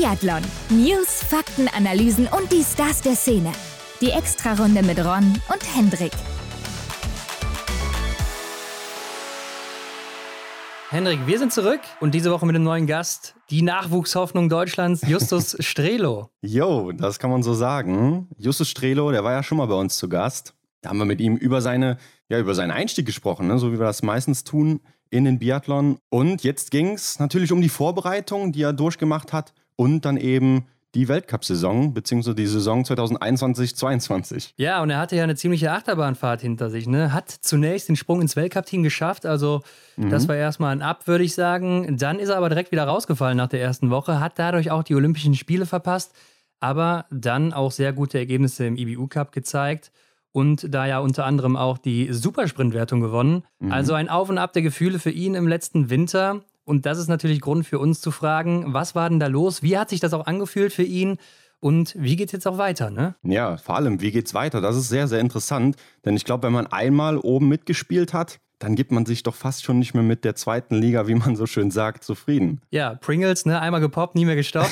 Biathlon. News, Fakten, Analysen und die Stars der Szene. Die Extrarunde mit Ron und Hendrik. Hendrik, wir sind zurück und diese Woche mit einem neuen Gast, die Nachwuchshoffnung Deutschlands, Justus Strelow. Jo, das kann man so sagen. Justus Strelow, der war ja schon mal bei uns zu Gast. Da haben wir mit ihm über seinen Einstieg gesprochen, ne? So wie wir das meistens tun in den Biathlon. Und jetzt ging es natürlich um die Vorbereitung, die er durchgemacht hat und dann eben die Weltcup-Saison, beziehungsweise die Saison 2021-22. Ja, und er hatte ja eine ziemliche Achterbahnfahrt hinter sich, ne? Hat zunächst den Sprung ins Weltcup-Team geschafft, also das war erstmal ein Up, würde ich sagen. Dann ist er aber direkt wieder rausgefallen nach der ersten Woche, hat dadurch auch die Olympischen Spiele verpasst, aber dann auch sehr gute Ergebnisse im IBU-Cup gezeigt und da ja unter anderem auch die Supersprintwertung gewonnen. Also ein Auf und Ab der Gefühle für ihn im letzten Winter. Und das ist natürlich Grund für uns zu fragen, was war denn da los? Wie hat sich das auch angefühlt für ihn? Und wie geht's jetzt auch weiter, ne? Ja, vor allem, wie geht's weiter? Das ist sehr, sehr interessant. Denn ich glaube, wenn man einmal oben mitgespielt hat, dann gibt man sich doch fast schon nicht mehr mit der zweiten Liga, wie man so schön sagt, zufrieden. Ja, Pringles, ne? Einmal gepoppt, nie mehr gestoppt.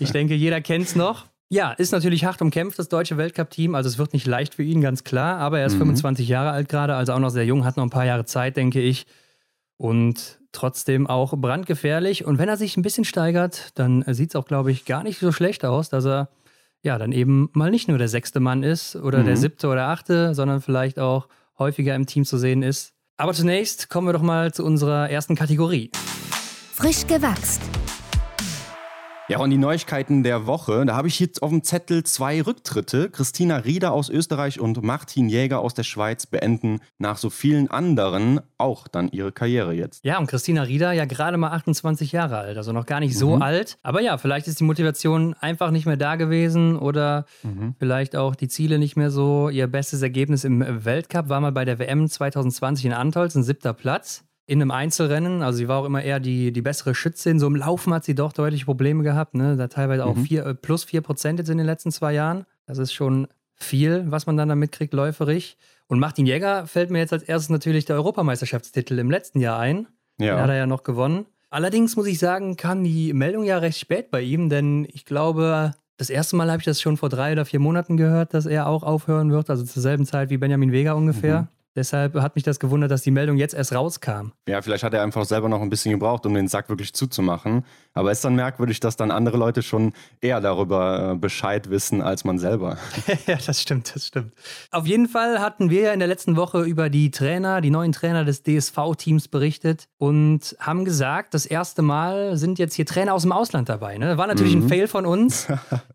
Ich denke, jeder kennt's noch. Ja, ist natürlich hart umkämpft, das deutsche Weltcup-Team. Also es wird nicht leicht für ihn, ganz klar. Aber er ist 25 Jahre alt gerade, also auch noch sehr jung. Hat noch ein paar Jahre Zeit, denke ich. Und trotzdem auch brandgefährlich. Und wenn er sich ein bisschen steigert, dann sieht es auch, glaube ich, gar nicht so schlecht aus, dass er ja dann eben mal nicht nur der sechste Mann ist oder der siebte oder achte, sondern vielleicht auch häufiger im Team zu sehen ist. Aber zunächst kommen wir doch mal zu unserer ersten Kategorie. Frisch gewachst. Ja, und die Neuigkeiten der Woche, da habe ich jetzt auf dem Zettel 2 Rücktritte. Christina Rieder aus Österreich und Martin Jäger aus der Schweiz beenden nach so vielen anderen auch dann ihre Karriere jetzt. Ja, und Christina Rieder ja gerade mal 28 Jahre alt, also noch gar nicht so alt. Aber ja, vielleicht ist die Motivation einfach nicht mehr da gewesen oder vielleicht auch die Ziele nicht mehr so. Ihr bestes Ergebnis im Weltcup war mal bei der WM 2020 in Antholz, ein 7. Platz. In einem Einzelrennen, also sie war auch immer eher die bessere Schützin. So im Laufen hat sie doch deutliche Probleme gehabt, ne? Da teilweise auch plus 4% jetzt in den letzten 2 Jahren. Das ist schon viel, was man dann da mitkriegt, läuferig. Und Martin Jäger fällt mir jetzt als erstes natürlich der Europameisterschaftstitel im letzten Jahr ein. Ja. Den hat er ja noch gewonnen. Allerdings muss ich sagen, kam die Meldung ja recht spät bei ihm, denn ich glaube, das erste Mal habe ich das schon vor 3 oder 4 Monaten gehört, dass er auch aufhören wird, also zur selben Zeit wie Benjamin Vega ungefähr. Deshalb hat mich das gewundert, dass die Meldung jetzt erst rauskam. Ja, vielleicht hat er einfach selber noch ein bisschen gebraucht, um den Sack wirklich zuzumachen. Aber es ist dann merkwürdig, dass dann andere Leute schon eher darüber Bescheid wissen, als man selber. Ja, das stimmt, das stimmt. Auf jeden Fall hatten wir ja in der letzten Woche über die neuen Trainer des DSV-Teams berichtet und haben gesagt, das erste Mal sind jetzt hier Trainer aus dem Ausland dabei, ne? War natürlich ein Fail von uns,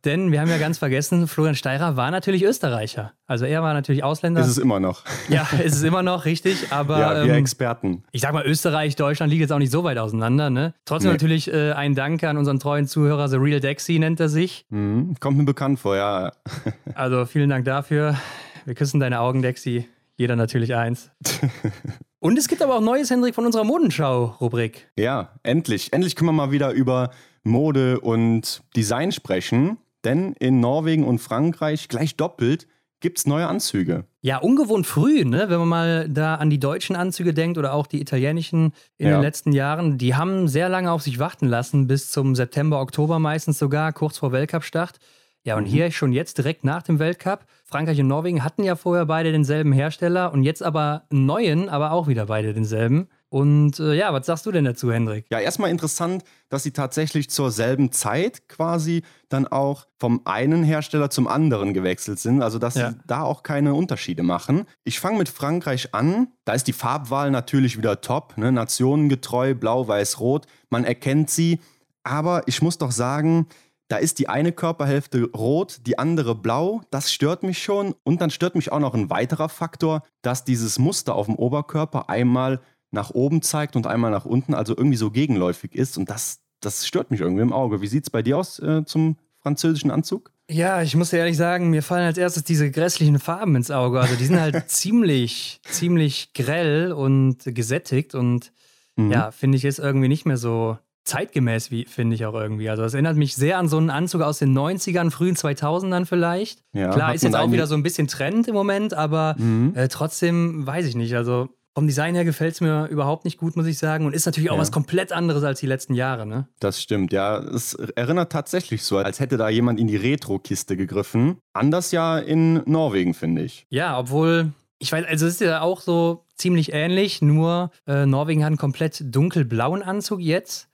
denn wir haben ja ganz vergessen, Florian Steirer war natürlich Österreicher. Also er war natürlich Ausländer. Ist es immer noch. Ja, ist es immer noch, richtig. Aber ja, wir Experten. Ich sag mal, Österreich, Deutschland liegt jetzt auch nicht so weit auseinander, ne? Trotzdem natürlich ein Danke an unseren treuen Zuhörer, The Real Dexy nennt er sich. Kommt mir bekannt vor, ja. Also vielen Dank dafür. Wir küssen deine Augen, Dexy. Jeder natürlich eins. Und es gibt aber auch Neues, Hendrik, von unserer Modenschau-Rubrik. Ja, endlich. Endlich können wir mal wieder über Mode und Design sprechen. Denn in Norwegen und Frankreich gleich doppelt gibt's neue Anzüge. Ja, ungewohnt früh, ne? Wenn man mal da an die deutschen Anzüge denkt oder auch die italienischen in den letzten Jahren. Die haben sehr lange auf sich warten lassen, bis zum September, Oktober meistens sogar, kurz vor Weltcup-Start. Ja, und hier schon jetzt direkt nach dem Weltcup. Frankreich und Norwegen hatten ja vorher beide denselben Hersteller und jetzt aber einen neuen, aber auch wieder beide denselben. Und ja, was sagst du denn dazu, Hendrik? Ja, erstmal interessant, dass sie tatsächlich zur selben Zeit quasi dann auch vom einen Hersteller zum anderen gewechselt sind. Also, dass sie da auch keine Unterschiede machen. Ich fange mit Frankreich an. Da ist die Farbwahl natürlich wieder top, ne? Nationengetreu, blau, weiß, rot. Man erkennt sie. Aber ich muss doch sagen, da ist die eine Körperhälfte rot, die andere blau. Das stört mich schon. Und dann stört mich auch noch ein weiterer Faktor, dass dieses Muster auf dem Oberkörper einmal nach oben zeigt und einmal nach unten, also irgendwie so gegenläufig ist. Und das stört mich irgendwie im Auge. Wie sieht es bei dir aus zum französischen Anzug? Ja, ich muss dir ehrlich sagen, mir fallen als erstes diese grässlichen Farben ins Auge. Also die sind halt ziemlich grell und gesättigt. Und ja, finde ich, ist irgendwie nicht mehr so zeitgemäß, wie finde ich auch irgendwie. Also das erinnert mich sehr an so einen Anzug aus den 90ern, frühen 2000ern vielleicht. Ja, klar, ist jetzt auch wieder so ein bisschen Trend im Moment, aber trotzdem weiß ich nicht. Also Vom Design her gefällt es mir überhaupt nicht gut, muss ich sagen. Und ist natürlich auch was komplett anderes als die letzten Jahre, ne? Das stimmt, ja. Es erinnert tatsächlich so, als hätte da jemand in die Retro-Kiste gegriffen. Anders ja in Norwegen, finde ich. Ja, obwohl, ich weiß, also es ist ja auch so ziemlich ähnlich, nur Norwegen hat einen komplett dunkelblauen Anzug jetzt.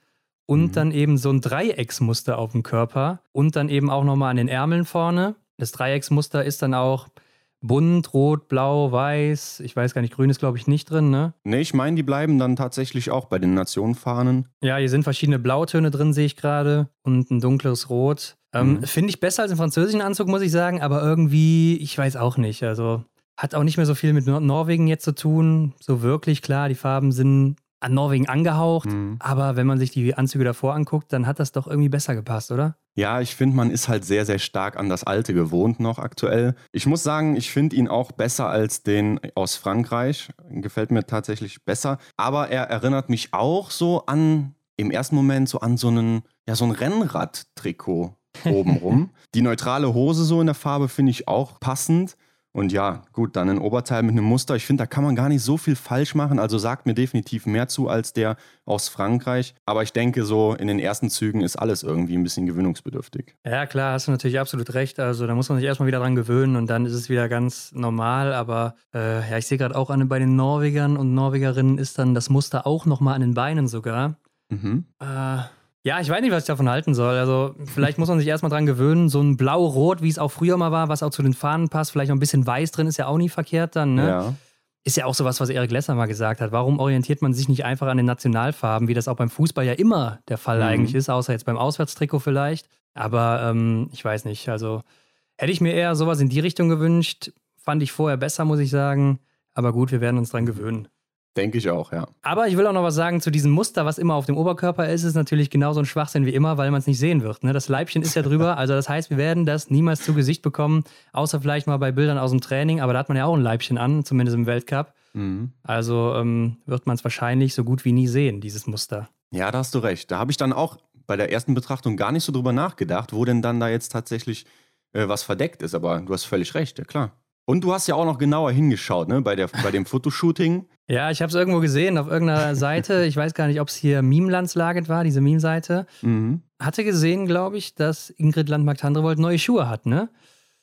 Und dann eben so ein Dreiecksmuster auf dem Körper und dann eben auch nochmal an den Ärmeln vorne. Das Dreiecksmuster ist dann auch bunt, rot, blau, weiß. Ich weiß gar nicht, grün ist glaube ich nicht drin, ne? Nee, ich meine, die bleiben dann tatsächlich auch bei den Nationenfahnen. Ja, hier sind verschiedene Blautöne drin, sehe ich gerade. Und ein dunkles Rot. Finde ich besser als im französischen Anzug, muss ich sagen. Aber irgendwie, ich weiß auch nicht. Also hat auch nicht mehr so viel mit Norwegen jetzt zu tun. So wirklich, klar, die Farben sind an Norwegen angehaucht, aber wenn man sich die Anzüge davor anguckt, dann hat das doch irgendwie besser gepasst, oder? Ja, ich finde, man ist halt sehr, sehr stark an das Alte gewohnt noch aktuell. Ich muss sagen, ich finde ihn auch besser als den aus Frankreich. Gefällt mir tatsächlich besser. Aber er erinnert mich auch so an, im ersten Moment, so an so ein Rennrad-Trikot obenrum. Die neutrale Hose so in der Farbe finde ich auch passend. Und ja, gut, dann ein Oberteil mit einem Muster. Ich finde, da kann man gar nicht so viel falsch machen. Also sagt mir definitiv mehr zu als der aus Frankreich. Aber ich denke, so in den ersten Zügen ist alles irgendwie ein bisschen gewöhnungsbedürftig. Ja, klar, hast du natürlich absolut recht. Also da muss man sich erstmal wieder dran gewöhnen und dann ist es wieder ganz normal. Aber ja, ich sehe gerade auch bei den Norwegern und Norwegerinnen ist dann das Muster auch nochmal an den Beinen sogar. Ja, ich weiß nicht, was ich davon halten soll. Also vielleicht muss man sich erstmal dran gewöhnen, so ein blau-rot, wie es auch früher mal war, was auch zu den Fahnen passt, vielleicht noch ein bisschen weiß drin, ist ja auch nie verkehrt dann, ne? Ja. Ist ja auch sowas, was Erik Lesser mal gesagt hat. Warum orientiert man sich nicht einfach an den Nationalfarben, wie das auch beim Fußball ja immer der Fall eigentlich ist, außer jetzt beim Auswärtstrikot vielleicht. Aber ich weiß nicht, also hätte ich mir eher sowas in die Richtung gewünscht, fand ich vorher besser, muss ich sagen. Aber gut, wir werden uns dran gewöhnen. Denke ich auch, ja. Aber ich will auch noch was sagen zu diesem Muster, was immer auf dem Oberkörper ist, ist natürlich genauso ein Schwachsinn wie immer, weil man es nicht sehen wird. Ne? Das Leibchen ist ja drüber, also das heißt, wir werden das niemals zu Gesicht bekommen, außer vielleicht mal bei Bildern aus dem Training, aber da hat man ja auch ein Leibchen an, zumindest im Weltcup. Also wird man es wahrscheinlich so gut wie nie sehen, dieses Muster. Ja, da hast du recht. Da habe ich dann auch bei der ersten Betrachtung gar nicht so drüber nachgedacht, wo denn dann da jetzt tatsächlich was verdeckt ist, aber du hast völlig recht, ja klar. Und du hast ja auch noch genauer hingeschaut, ne, bei dem Fotoshooting. Ja, ich habe es irgendwo gesehen, auf irgendeiner Seite. Ich weiß gar nicht, ob es hier Meme-Landslaget war, diese Meme-Seite. Hatte gesehen, glaube ich, dass Ingrid Landmark-Tandrevold neue Schuhe hat, ne?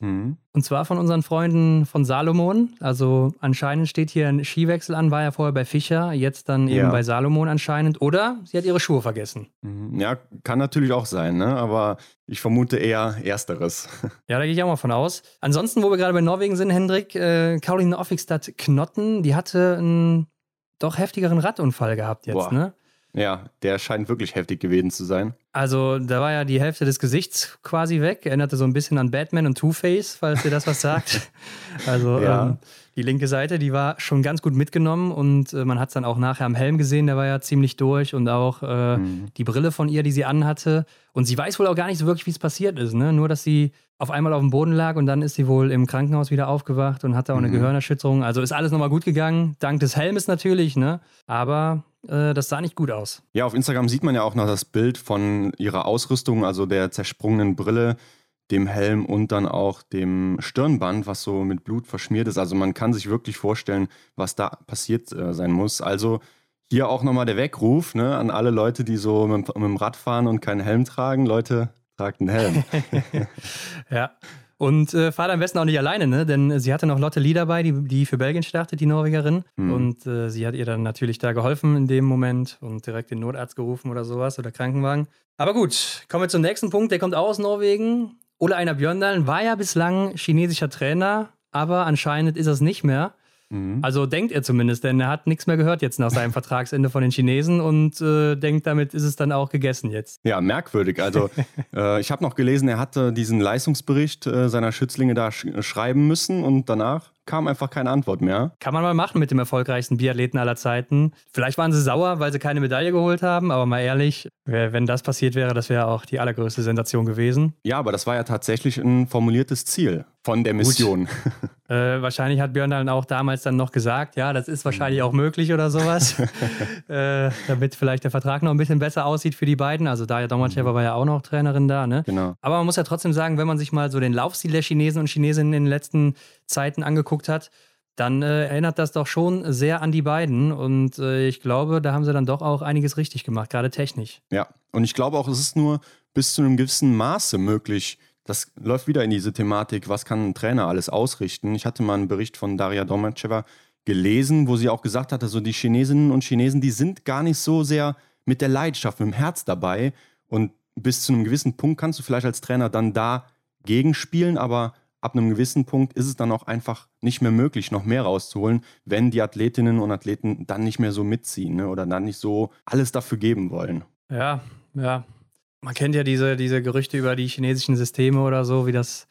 Und zwar von unseren Freunden von Salomon. Also anscheinend steht hier ein Skiwechsel an, war ja vorher bei Fischer, jetzt dann eben bei Salomon anscheinend. Oder sie hat ihre Schuhe vergessen. Ja, kann natürlich auch sein, ne? Aber ich vermute eher Ersteres. Ja, da gehe ich auch mal von aus. Ansonsten, wo wir gerade bei Norwegen sind, Hendrik, Caroline Offikstad Knotten, die hatte einen doch heftigeren Radunfall gehabt jetzt, ne? Ja, der scheint wirklich heftig gewesen zu sein. Also da war ja die Hälfte des Gesichts quasi weg. Erinnerte so ein bisschen an Batman und Two-Face, falls dir das was sagt. Also die linke Seite, die war schon ganz gut mitgenommen. Und man hat es dann auch nachher am Helm gesehen, der war ja ziemlich durch. Und auch die Brille von ihr, die sie anhatte. Und sie weiß wohl auch gar nicht so wirklich, wie es passiert ist, ne? Nur, dass sie auf einmal auf dem Boden lag und dann ist sie wohl im Krankenhaus wieder aufgewacht und hatte auch eine Gehirnerschütterung. Also ist alles nochmal gut gegangen. Dank des Helmes natürlich, ne? Aber das sah nicht gut aus. Ja, auf Instagram sieht man ja auch noch das Bild von ihrer Ausrüstung, also der zersprungenen Brille, dem Helm und dann auch dem Stirnband, was so mit Blut verschmiert ist. Also man kann sich wirklich vorstellen, was da passiert sein muss. Also hier auch nochmal der Weckruf, ne, an alle Leute, die so mit dem Rad fahren und keinen Helm tragen. Leute, tragt einen Helm. Ja. Und fahrt am besten auch nicht alleine, ne? Denn sie hatte noch Lotte Lee dabei, die für Belgien startet, die Norwegerin. Und sie hat ihr dann natürlich da geholfen in dem Moment und direkt den Notarzt gerufen oder sowas oder Krankenwagen. Aber gut, kommen wir zum nächsten Punkt. Der kommt auch aus Norwegen. Ole Einar Bjørndalen war ja bislang chinesischer Trainer, aber anscheinend ist er es nicht mehr. Also denkt er zumindest, denn er hat nichts mehr gehört jetzt nach seinem Vertragsende von den Chinesen und denkt, damit ist es dann auch gegessen jetzt. Ja, merkwürdig. Also ich habe noch gelesen, er hatte diesen Leistungsbericht seiner Schützlinge da schreiben müssen und danach kam einfach keine Antwort mehr. Kann man mal machen mit dem erfolgreichsten Biathleten aller Zeiten. Vielleicht waren sie sauer, weil sie keine Medaille geholt haben, aber mal ehrlich, wenn das passiert wäre, das wäre auch die allergrößte Sensation gewesen. Ja, aber das war ja tatsächlich ein formuliertes Ziel von der Mission. Wahrscheinlich hat Björn dann auch damals dann noch gesagt, ja, das ist wahrscheinlich auch möglich oder sowas, damit vielleicht der Vertrag noch ein bisschen besser aussieht für die beiden. Also Darja Domantschewa war ja auch noch Trainerin da, ne? Genau. Aber man muss ja trotzdem sagen, wenn man sich mal so den Laufstil der Chinesen und Chinesinnen in den letzten Zeiten angeguckt hat, dann erinnert das doch schon sehr an die beiden. Und ich glaube, da haben sie dann doch auch einiges richtig gemacht, gerade technisch. Ja, und ich glaube auch, es ist nur bis zu einem gewissen Maße möglich. Das läuft wieder in diese Thematik, was kann ein Trainer alles ausrichten. Ich hatte mal einen Bericht von Daria Domacheva gelesen, wo sie auch gesagt hatte, so die Chinesinnen und Chinesen, die sind gar nicht so sehr mit der Leidenschaft, mit dem Herz dabei. Und bis zu einem gewissen Punkt kannst du vielleicht als Trainer dann dagegen spielen, aber ab einem gewissen Punkt ist es dann auch einfach nicht mehr möglich, noch mehr rauszuholen, wenn die Athletinnen und Athleten dann nicht mehr so mitziehen, ne? Oder dann nicht so alles dafür geben wollen. Ja. Man kennt ja diese Gerüchte über die chinesischen Systeme oder so, wie das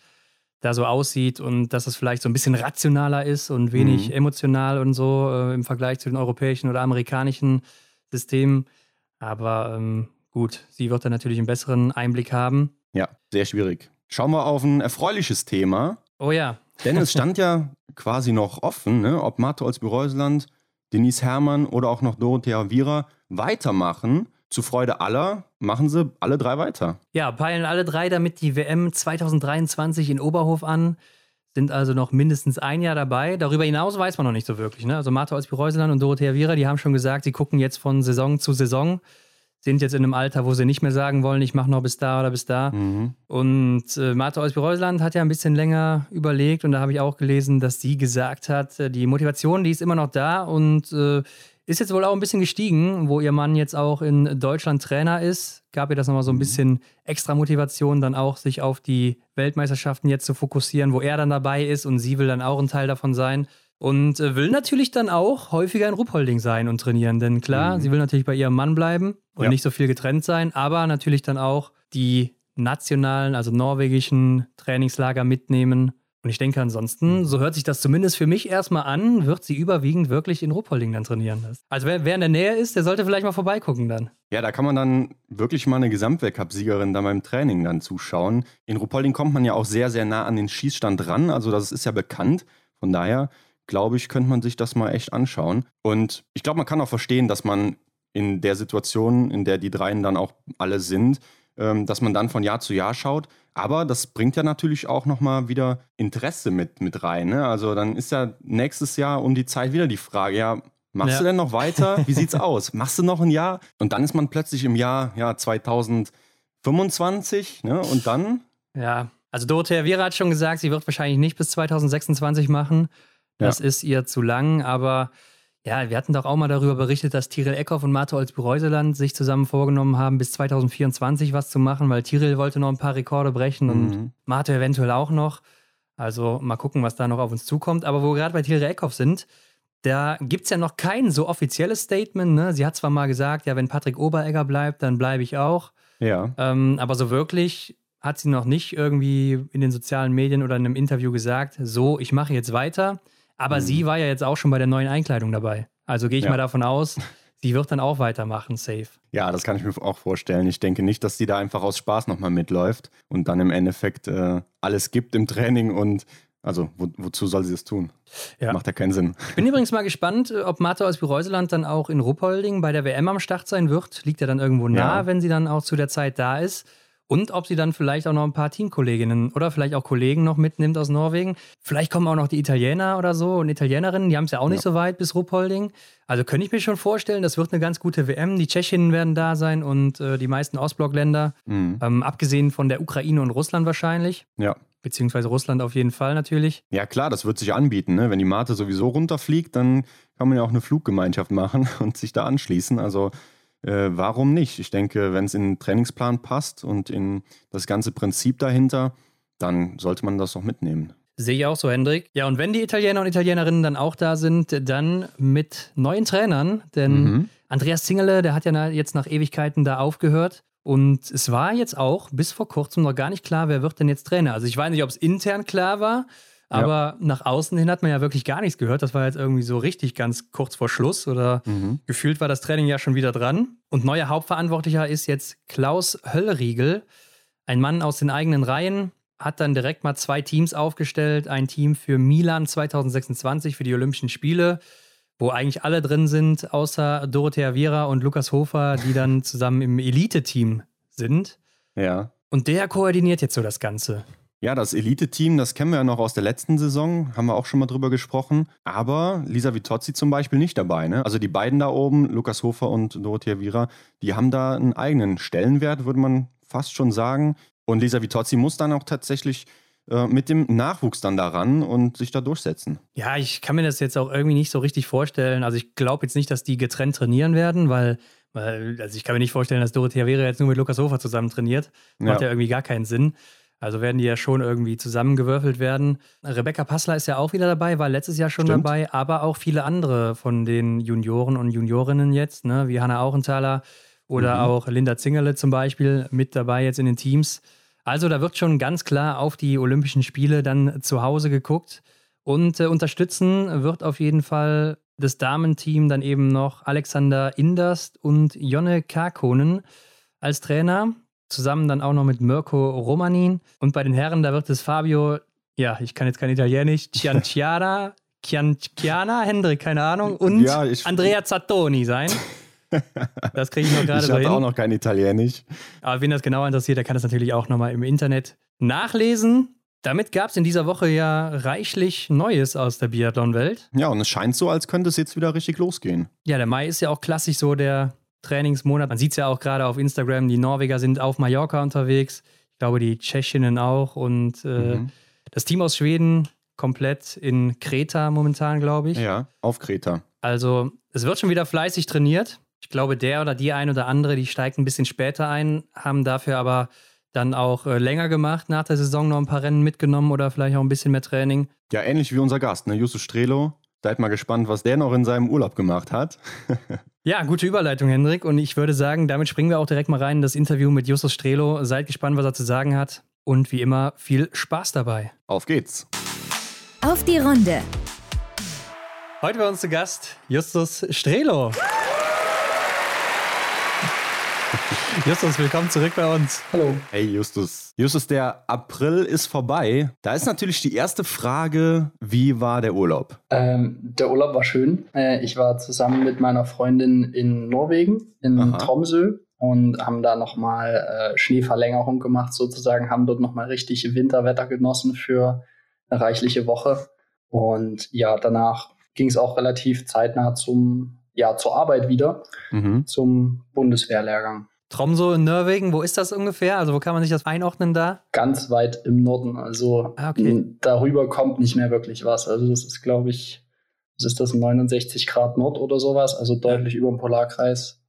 da so aussieht und dass es vielleicht so ein bisschen rationaler ist und wenig emotional und so im Vergleich zu den europäischen oder amerikanischen Systemen. Aber gut, sie wird da natürlich einen besseren Einblick haben. Ja, sehr schwierig. Schauen wir auf ein erfreuliches Thema. Oh ja. Denn es stand ja quasi noch offen, ne, ob Marte Olsbu Røiseland, Denise Herrmann oder auch noch Dorothea Wierer weitermachen. Zu Freude aller machen sie alle drei weiter. Ja, peilen alle drei damit die WM 2023 in Oberhof an. Sind also noch mindestens ein Jahr dabei. Darüber hinaus weiß man noch nicht so wirklich, ne? Also Marte Olsbu Røiseland und Dorothea Wierer, die haben schon gesagt, sie gucken jetzt von Saison zu Saison. Sind jetzt in einem Alter, wo sie nicht mehr sagen wollen, ich mache noch bis da oder bis da. Mhm. Und Marte Olsbu Røiseland hat ja ein bisschen länger überlegt und da habe ich auch gelesen, dass sie gesagt hat, die Motivation, die ist immer noch da und ist jetzt wohl auch ein bisschen gestiegen, wo ihr Mann jetzt auch in Deutschland Trainer ist. Gab ihr das nochmal so ein bisschen extra Motivation, dann auch sich auf die Weltmeisterschaften jetzt zu fokussieren, wo er dann dabei ist und sie will dann auch ein Teil davon sein. Und will natürlich dann auch häufiger in Ruhpolding sein und trainieren. Denn klar, sie will natürlich bei ihrem Mann bleiben und nicht so viel getrennt sein. Aber natürlich dann auch die nationalen, also norwegischen Trainingslager mitnehmen. Und ich denke ansonsten, so hört sich das zumindest für mich erstmal an, wird sie überwiegend wirklich in Ruhpolding dann trainieren. Also wer in der Nähe ist, der sollte vielleicht mal vorbeigucken dann. Ja, da kann man dann wirklich mal eine Gesamtweltcup-Siegerin dann beim Training dann zuschauen. In Ruhpolding kommt man ja auch sehr, sehr nah an den Schießstand ran. Also das ist ja bekannt. Von daher glaube ich, könnte man sich das mal echt anschauen. Und ich glaube, man kann auch verstehen, dass man in der Situation, in der die dreien dann auch alle sind, dass man dann von Jahr zu Jahr schaut. Aber das bringt ja natürlich auch nochmal wieder Interesse mit rein, ne? Also dann ist ja nächstes Jahr um die Zeit wieder die Frage, ja, machst du denn noch weiter? Wie sieht's aus? Machst du noch ein Jahr? Und dann ist man plötzlich im Jahr 2025, ne? Und dann? Ja, also Dorothea Wierer hat schon gesagt, sie wird wahrscheinlich nicht bis 2026 machen. Das ist ihr zu lang, aber ja, wir hatten doch auch mal darüber berichtet, dass Tiril Eckhoff und Marte Olsbu Røiseland sich zusammen vorgenommen haben, bis 2024 was zu machen, weil Tiril wollte noch ein paar Rekorde brechen und Marte eventuell auch noch. Also mal gucken, was da noch auf uns zukommt. Aber wo wir gerade bei Tiril Eckhoff sind, da gibt es ja noch kein so offizielles Statement, ne? Sie hat zwar mal gesagt, ja, wenn Patrick Oberegger bleibt, dann bleibe ich auch. Ja. Aber so wirklich hat sie noch nicht irgendwie in den sozialen Medien oder in einem Interview gesagt, so, ich mache jetzt weiter. Aber sie war ja jetzt auch schon bei der neuen Einkleidung dabei. Also gehe ich mal davon aus, sie wird dann auch weitermachen, safe. Ja, das kann ich mir auch vorstellen. Ich denke nicht, dass sie da einfach aus Spaß nochmal mitläuft und dann im Endeffekt alles gibt im Training und also wozu soll sie das tun? Ja. Macht ja keinen Sinn. Ich bin übrigens mal gespannt, ob Marte Olsbu Røiseland dann auch in Ruhpolding bei der WM am Start sein wird. Liegt ja dann irgendwo nah, wenn sie dann auch zu der Zeit da ist. Und ob sie dann vielleicht auch noch ein paar Teamkolleginnen oder vielleicht auch Kollegen noch mitnimmt aus Norwegen. Vielleicht kommen auch noch die Italiener oder so und Italienerinnen, die haben es ja auch nicht so weit bis Ruhpolding. Also könnte ich mir schon vorstellen, das wird eine ganz gute WM. Die Tschechinnen werden da sein und die meisten Ostblockländer, abgesehen von der Ukraine und Russland wahrscheinlich. Ja. Beziehungsweise Russland auf jeden Fall natürlich. Ja klar, das wird sich anbieten, ne? Wenn die Marte sowieso runterfliegt, dann kann man ja auch eine Fluggemeinschaft machen und sich da anschließen. Also warum nicht? Ich denke, wenn es in den Trainingsplan passt und in das ganze Prinzip dahinter, dann sollte man das auch mitnehmen. Sehe ich auch so, Hendrik. Ja, und wenn die Italiener und Italienerinnen dann auch da sind, dann mit neuen Trainern, denn Andreas Zingele, der hat ja jetzt nach Ewigkeiten da aufgehört und es war jetzt auch bis vor kurzem noch gar nicht klar, wer wird denn jetzt Trainer. Also ich weiß nicht, ob es intern klar war, aber nach außen hin hat man ja wirklich gar nichts gehört. Das war jetzt irgendwie so richtig ganz kurz vor Schluss oder gefühlt war das Training ja schon wieder dran. Und neuer Hauptverantwortlicher ist jetzt Klaus Höllriegel, ein Mann aus den eigenen Reihen, hat dann direkt mal zwei Teams aufgestellt. Ein Team für Milan 2026 für die Olympischen Spiele, wo eigentlich alle drin sind, außer Dorothea Wierer und Lukas Hofer, die dann zusammen im Elite-Team sind. Ja. Und der koordiniert jetzt so das Ganze. Ja, das Elite-Team, das kennen wir ja noch aus der letzten Saison, haben wir auch schon mal drüber gesprochen. Aber Lisa Vitozzi zum Beispiel nicht dabei, ne? Also die beiden da oben, Lukas Hofer und Dorothea Wierer, die haben da einen eigenen Stellenwert, würde man fast schon sagen. Und Lisa Vitozzi muss dann auch tatsächlich mit dem Nachwuchs dann daran und sich da durchsetzen. Ja, ich kann mir das jetzt auch irgendwie nicht so richtig vorstellen. Also ich glaube jetzt nicht, dass die getrennt trainieren werden, weil also ich kann mir nicht vorstellen, dass Dorothea Wierer jetzt nur mit Lukas Hofer zusammen trainiert. Macht ja irgendwie gar keinen Sinn. Also werden die ja schon irgendwie zusammengewürfelt werden. Rebecca Passler ist ja auch wieder dabei, war letztes Jahr schon dabei, aber auch viele andere von den Junioren und Juniorinnen jetzt, ne? Wie Hanna Auchenthaler oder auch Linda Zingerle zum Beispiel mit dabei jetzt in den Teams. Also da wird schon ganz klar auf die Olympischen Spiele dann zu Hause geguckt. Und unterstützen wird auf jeden Fall das Damenteam dann eben noch Alexander Inderst und Jonne Kaakonen als Trainer. Zusammen dann auch noch mit Mirko Romanin. Und bei den Herren, da wird es Fabio, ja, ich kann jetzt kein Italienisch, Cianciana, Hendrik, keine Ahnung, und ja, Andrea Zattoni sein. Das kriege ich noch gerade so hin. Ich hatte auch noch kein Italienisch. Aber wen das genau interessiert, der kann das natürlich auch nochmal im Internet nachlesen. Damit gab es in dieser Woche ja reichlich Neues aus der Biathlon-Welt. Ja, und es scheint so, als könnte es jetzt wieder richtig losgehen. Ja, der Mai ist ja auch klassisch so der Trainingsmonat. Man sieht es ja auch gerade auf Instagram, die Norweger sind auf Mallorca unterwegs. Ich glaube, die Tschechinnen auch. Und das Team aus Schweden komplett in Kreta momentan, glaube ich. Ja, auf Kreta. Also es wird schon wieder fleißig trainiert. Ich glaube, der oder die ein oder andere, die steigt ein bisschen später ein, haben dafür aber dann auch länger gemacht, nach der Saison noch ein paar Rennen mitgenommen oder vielleicht auch ein bisschen mehr Training. Ja, ähnlich wie unser Gast, ne? Justus Strelow. Seid mal gespannt, was der noch in seinem Urlaub gemacht hat. Ja, gute Überleitung, Hendrik. Und ich würde sagen, damit springen wir auch direkt mal rein in das Interview mit Justus Strelow. Seid gespannt, was er zu sagen hat. Und wie immer, viel Spaß dabei. Auf geht's. Auf die Runde. Heute bei uns zu Gast Justus Strelow. Justus, willkommen zurück bei uns. Hallo. Hey Justus. Justus, der April ist vorbei. Da ist natürlich die erste Frage, wie war der Urlaub? Der Urlaub war schön. Ich war zusammen mit meiner Freundin in Norwegen, in Tromsø und haben da nochmal Schneeverlängerung gemacht sozusagen, haben dort nochmal richtig Winterwetter genossen für eine reichliche Woche. Und ja, danach ging es auch relativ zeitnah zur Arbeit wieder, zum Bundeswehrlehrgang. Tromsø in Norwegen, wo ist das ungefähr? Also wo kann man sich das einordnen da? Ganz weit im Norden, also darüber kommt nicht mehr wirklich was. Also das ist, glaube ich, 69 Grad Nord oder sowas, also deutlich über dem Polarkreis.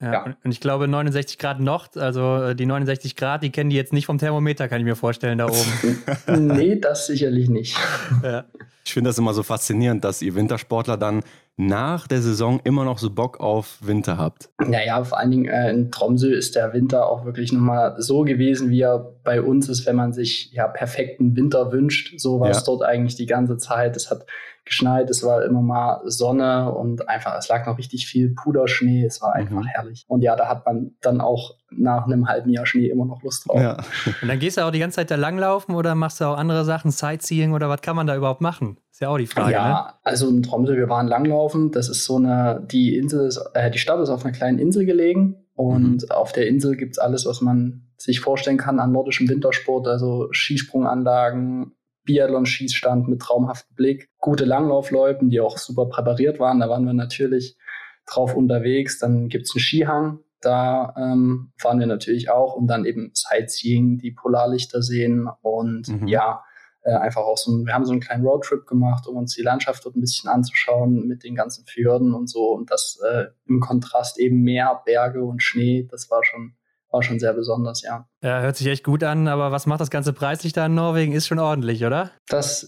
Ja. Und ich glaube 69 Grad Nord, also die 69 Grad, die kennen die jetzt nicht vom Thermometer, kann ich mir vorstellen, da oben. Nee, das sicherlich nicht. Ja. Ich finde das immer so faszinierend, dass ihr Wintersportler dann nach der Saison immer noch so Bock auf Winter habt. Naja, vor allen Dingen in Tromsø ist der Winter auch wirklich nochmal so gewesen, wie er bei uns ist, wenn man sich ja perfekten Winter wünscht. So war es dort eigentlich die ganze Zeit. Es hat geschneit, es war immer mal Sonne und einfach, es lag noch richtig viel Puderschnee. Es war einfach herrlich. Und ja, da hat man dann auch nach einem halben Jahr Schnee immer noch Lust drauf. Ja. Und dann gehst du auch die ganze Zeit da langlaufen oder machst du auch andere Sachen, Sightseeing oder was kann man da überhaupt machen? Ist ja auch die Frage. Ja, ne? Also in Tromsø, wir waren langlaufen. Das ist so eine, die Stadt ist auf einer kleinen Insel gelegen und auf der Insel gibt es alles, was man sich vorstellen kann an nordischem Wintersport, also Skisprunganlagen, Biathlon-Schießstand mit traumhaftem Blick, gute Langlaufloipen, die auch super präpariert waren. Da waren wir natürlich drauf unterwegs. Dann gibt es einen Skihang. Da fahren wir natürlich auch und dann eben Sightseeing, die Polarlichter sehen und einfach auch so, wir haben so einen kleinen Roadtrip gemacht, um uns die Landschaft dort ein bisschen anzuschauen mit den ganzen Fjorden und so und das im Kontrast eben Meer, Berge und Schnee, das war schon sehr besonders, ja. Ja, hört sich echt gut an, aber was macht das Ganze preislich da in Norwegen? Ist schon ordentlich, oder? Das,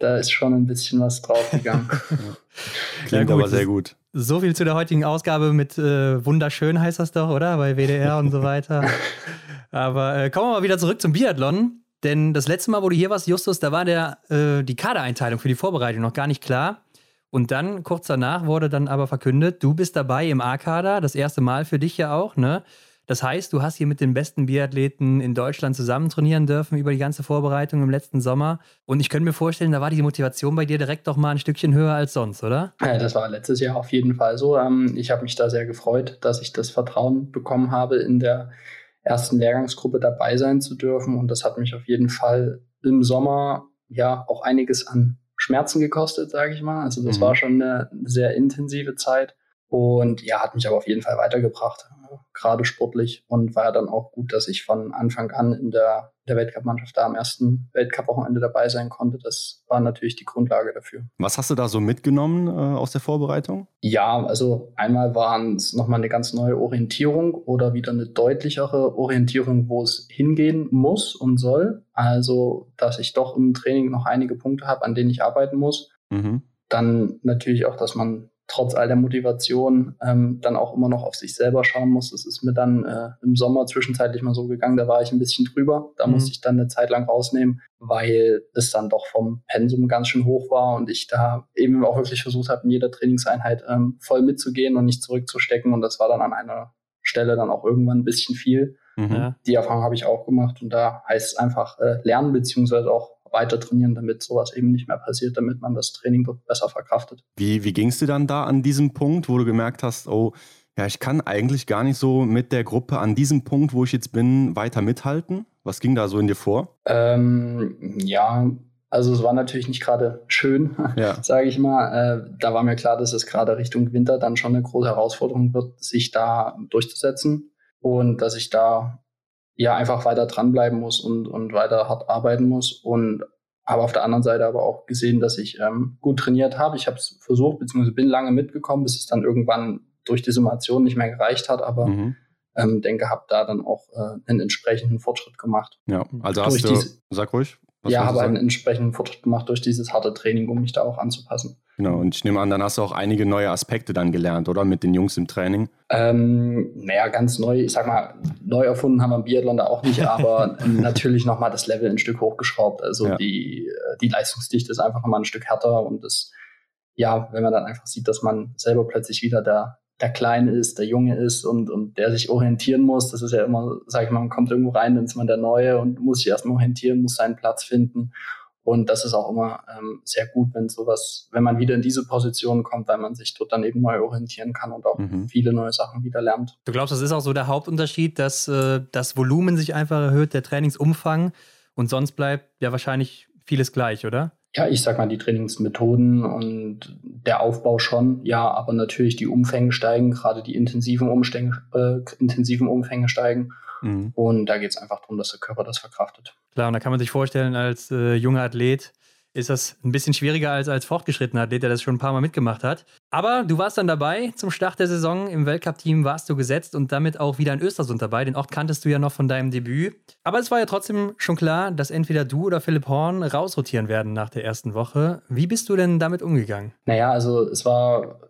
da ist schon ein bisschen was draufgegangen. Klingt aber sehr gut. So viel zu der heutigen Ausgabe mit Wunderschön heißt das doch, oder? Bei WDR und so weiter. Aber kommen wir mal wieder zurück zum Biathlon. Denn das letzte Mal, wo du hier warst, Justus, da war die Kadereinteilung für die Vorbereitung noch gar nicht klar. Und dann, kurz danach, wurde dann aber verkündet, du bist dabei im A-Kader, das erste Mal für dich ja auch, ne? Das heißt, du hast hier mit den besten Biathleten in Deutschland zusammen trainieren dürfen über die ganze Vorbereitung im letzten Sommer. Und ich könnte mir vorstellen, da war die Motivation bei dir direkt doch mal ein Stückchen höher als sonst, oder? Ja, das war letztes Jahr auf jeden Fall so. Ich habe mich da sehr gefreut, dass ich das Vertrauen bekommen habe in der ersten Lehrgangsgruppe dabei sein zu dürfen. Und das hat mich auf jeden Fall im Sommer ja auch einiges an Schmerzen gekostet, sage ich mal. Also das war schon eine sehr intensive Zeit und ja, hat mich aber auf jeden Fall weitergebracht, gerade sportlich, und war dann auch gut, dass ich von Anfang an in der Weltcup-Mannschaft da am ersten Weltcup-Wochenende dabei sein konnte. Das war natürlich die Grundlage dafür. Was hast du da so mitgenommen aus der Vorbereitung? Ja, also einmal waren es nochmal eine ganz neue Orientierung oder wieder eine deutlichere Orientierung, wo es hingehen muss und soll. Also, dass ich doch im Training noch einige Punkte habe, an denen ich arbeiten muss. Mhm. Dann natürlich auch, dass man trotz all der Motivation dann auch immer noch auf sich selber schauen muss. Das ist mir dann im Sommer zwischenzeitlich mal so gegangen, da war ich ein bisschen drüber. Da musste ich dann eine Zeit lang rausnehmen, weil es dann doch vom Pensum ganz schön hoch war und ich da eben auch wirklich versucht habe, in jeder Trainingseinheit voll mitzugehen und nicht zurückzustecken. Und das war dann an einer Stelle dann auch irgendwann ein bisschen viel. Mhm. Die Erfahrung habe ich auch gemacht und da heißt es einfach lernen beziehungsweise auch weiter trainieren, damit sowas eben nicht mehr passiert, damit man das Training dort besser verkraftet. Wie ging es dir dann da an diesem Punkt, wo du gemerkt hast, oh, ja, ich kann eigentlich gar nicht so mit der Gruppe an diesem Punkt, wo ich jetzt bin, weiter mithalten? Was ging da so in dir vor? Ja, also es war natürlich nicht gerade schön, sage ich mal. Da war mir klar, dass es gerade Richtung Winter dann schon eine große Herausforderung wird, sich da durchzusetzen und dass ich da ja einfach weiter dranbleiben muss und weiter hart arbeiten muss, und habe auf der anderen Seite aber auch gesehen, dass ich gut trainiert habe. Ich habe es versucht, beziehungsweise bin lange mitgekommen, bis es dann irgendwann durch die Summation nicht mehr gereicht hat, aber denke, habe da dann auch einen entsprechenden Fortschritt gemacht. Ja, also hast du, sag ruhig. Ja, habe einen entsprechenden Fortschritt gemacht durch dieses harte Training, um mich da auch anzupassen. Genau, und ich nehme an, dann hast du auch einige neue Aspekte dann gelernt, oder? Mit den Jungs im Training? Naja, ganz neu, ich sag mal, neu erfunden haben wir im Biathlon da auch nicht, aber natürlich nochmal das Level ein Stück hochgeschraubt. Also die Leistungsdichte ist einfach nochmal ein Stück härter und das, ja, wenn man dann einfach sieht, dass man selber plötzlich wieder der Kleine ist, der Junge ist und der sich orientieren muss. Das ist ja immer, sag ich mal, man kommt irgendwo rein, dann ist man der Neue und muss sich erstmal orientieren, muss seinen Platz finden. Und das ist auch immer sehr gut, wenn man wieder in diese Position kommt, weil man sich dort dann eben neu orientieren kann und auch viele neue Sachen wieder lernt. Du glaubst, das ist auch so der Hauptunterschied, dass das Volumen sich einfach erhöht, der Trainingsumfang, und sonst bleibt ja wahrscheinlich vieles gleich, oder? Ja, ich sag mal, die Trainingsmethoden und der Aufbau schon, ja, aber natürlich die Umfänge steigen, gerade die intensiven Umfänge steigen. Mhm. Und da geht es einfach darum, dass der Körper das verkraftet. Klar, und da kann man sich vorstellen, als junger Athlet ist das ein bisschen schwieriger als fortgeschrittener Athlet, der das schon ein paar Mal mitgemacht hat. Aber du warst dann dabei zum Start der Saison. Im Weltcup-Team warst du gesetzt und damit auch wieder in Östersund dabei. Den Ort kanntest du ja noch von deinem Debüt. Aber es war ja trotzdem schon klar, dass entweder du oder Philipp Horn rausrotieren werden nach der ersten Woche. Wie bist du denn damit umgegangen? Naja, also es war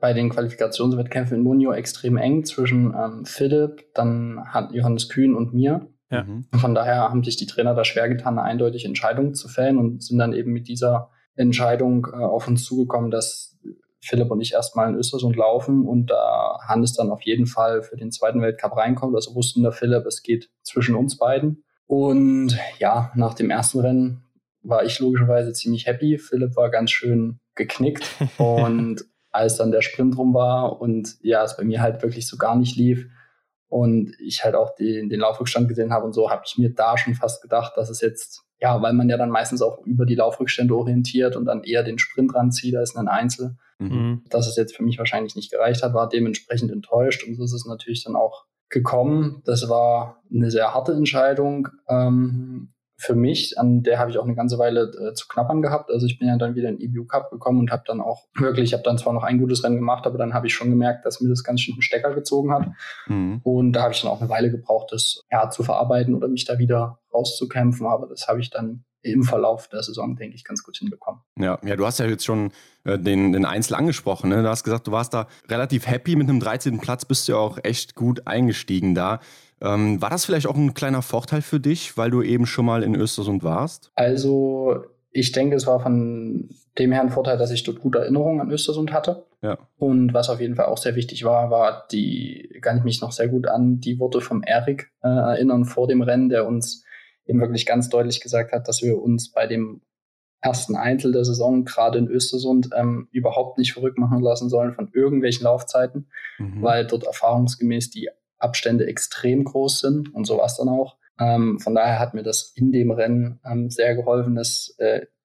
bei den Qualifikationswettkämpfen in Munio extrem eng zwischen Philipp, dann Johannes Kühn und mir. Ja. Von daher haben sich die Trainer da schwer getan, eine eindeutige Entscheidung zu fällen und sind dann eben mit dieser Entscheidung auf uns zugekommen, dass Philipp und ich erstmal in Östersund laufen und da Hannes dann auf jeden Fall für den zweiten Weltcup reinkommt. Also wussten der Philipp, es geht zwischen uns beiden. Und ja, nach dem ersten Rennen war ich logischerweise ziemlich happy. Philipp war ganz schön geknickt und als dann der Sprint rum war und ja, es bei mir halt wirklich so gar nicht lief, und ich halt auch den Laufrückstand gesehen habe und so, habe ich mir da schon fast gedacht, dass es jetzt, ja, weil man ja dann meistens auch über die Laufrückstände orientiert und dann eher den Sprint ranzieht als einen Einzel, dass es jetzt für mich wahrscheinlich nicht gereicht hat, war dementsprechend enttäuscht. Und so ist es natürlich dann auch gekommen. Das war eine sehr harte Entscheidung für mich. An der habe ich auch eine ganze Weile zu knabbern gehabt. Also ich bin ja dann wieder in den IBU-Cup gekommen und habe dann auch wirklich, habe dann zwar noch ein gutes Rennen gemacht, aber dann habe ich schon gemerkt, dass mir das ganz schön den Stecker gezogen hat. Mhm. Und da habe ich dann auch eine Weile gebraucht, das zu verarbeiten oder mich da wieder rauszukämpfen. Aber das habe ich dann im Verlauf der Saison, denke ich, ganz gut hinbekommen. Ja, du hast ja jetzt schon den Einzel angesprochen, ne? Du hast gesagt, du warst da relativ happy mit einem 13. Platz, bist du ja auch echt gut eingestiegen da. War das vielleicht auch ein kleiner Vorteil für dich, weil du eben schon mal in Östersund warst? Also ich denke, es war von dem her ein Vorteil, dass ich dort gute Erinnerungen an Östersund hatte. Ja. Und was auf jeden Fall auch sehr wichtig war kann ich mich noch sehr gut an die Worte vom Erik erinnern vor dem Rennen, der uns eben wirklich ganz deutlich gesagt hat, dass wir uns bei dem ersten Einzel der Saison, gerade in Östersund, überhaupt nicht verrückt machen lassen sollen von irgendwelchen Laufzeiten, weil dort erfahrungsgemäß die Abstände extrem groß sind, und so war es dann auch. Von daher hat mir das in dem Rennen sehr geholfen, dass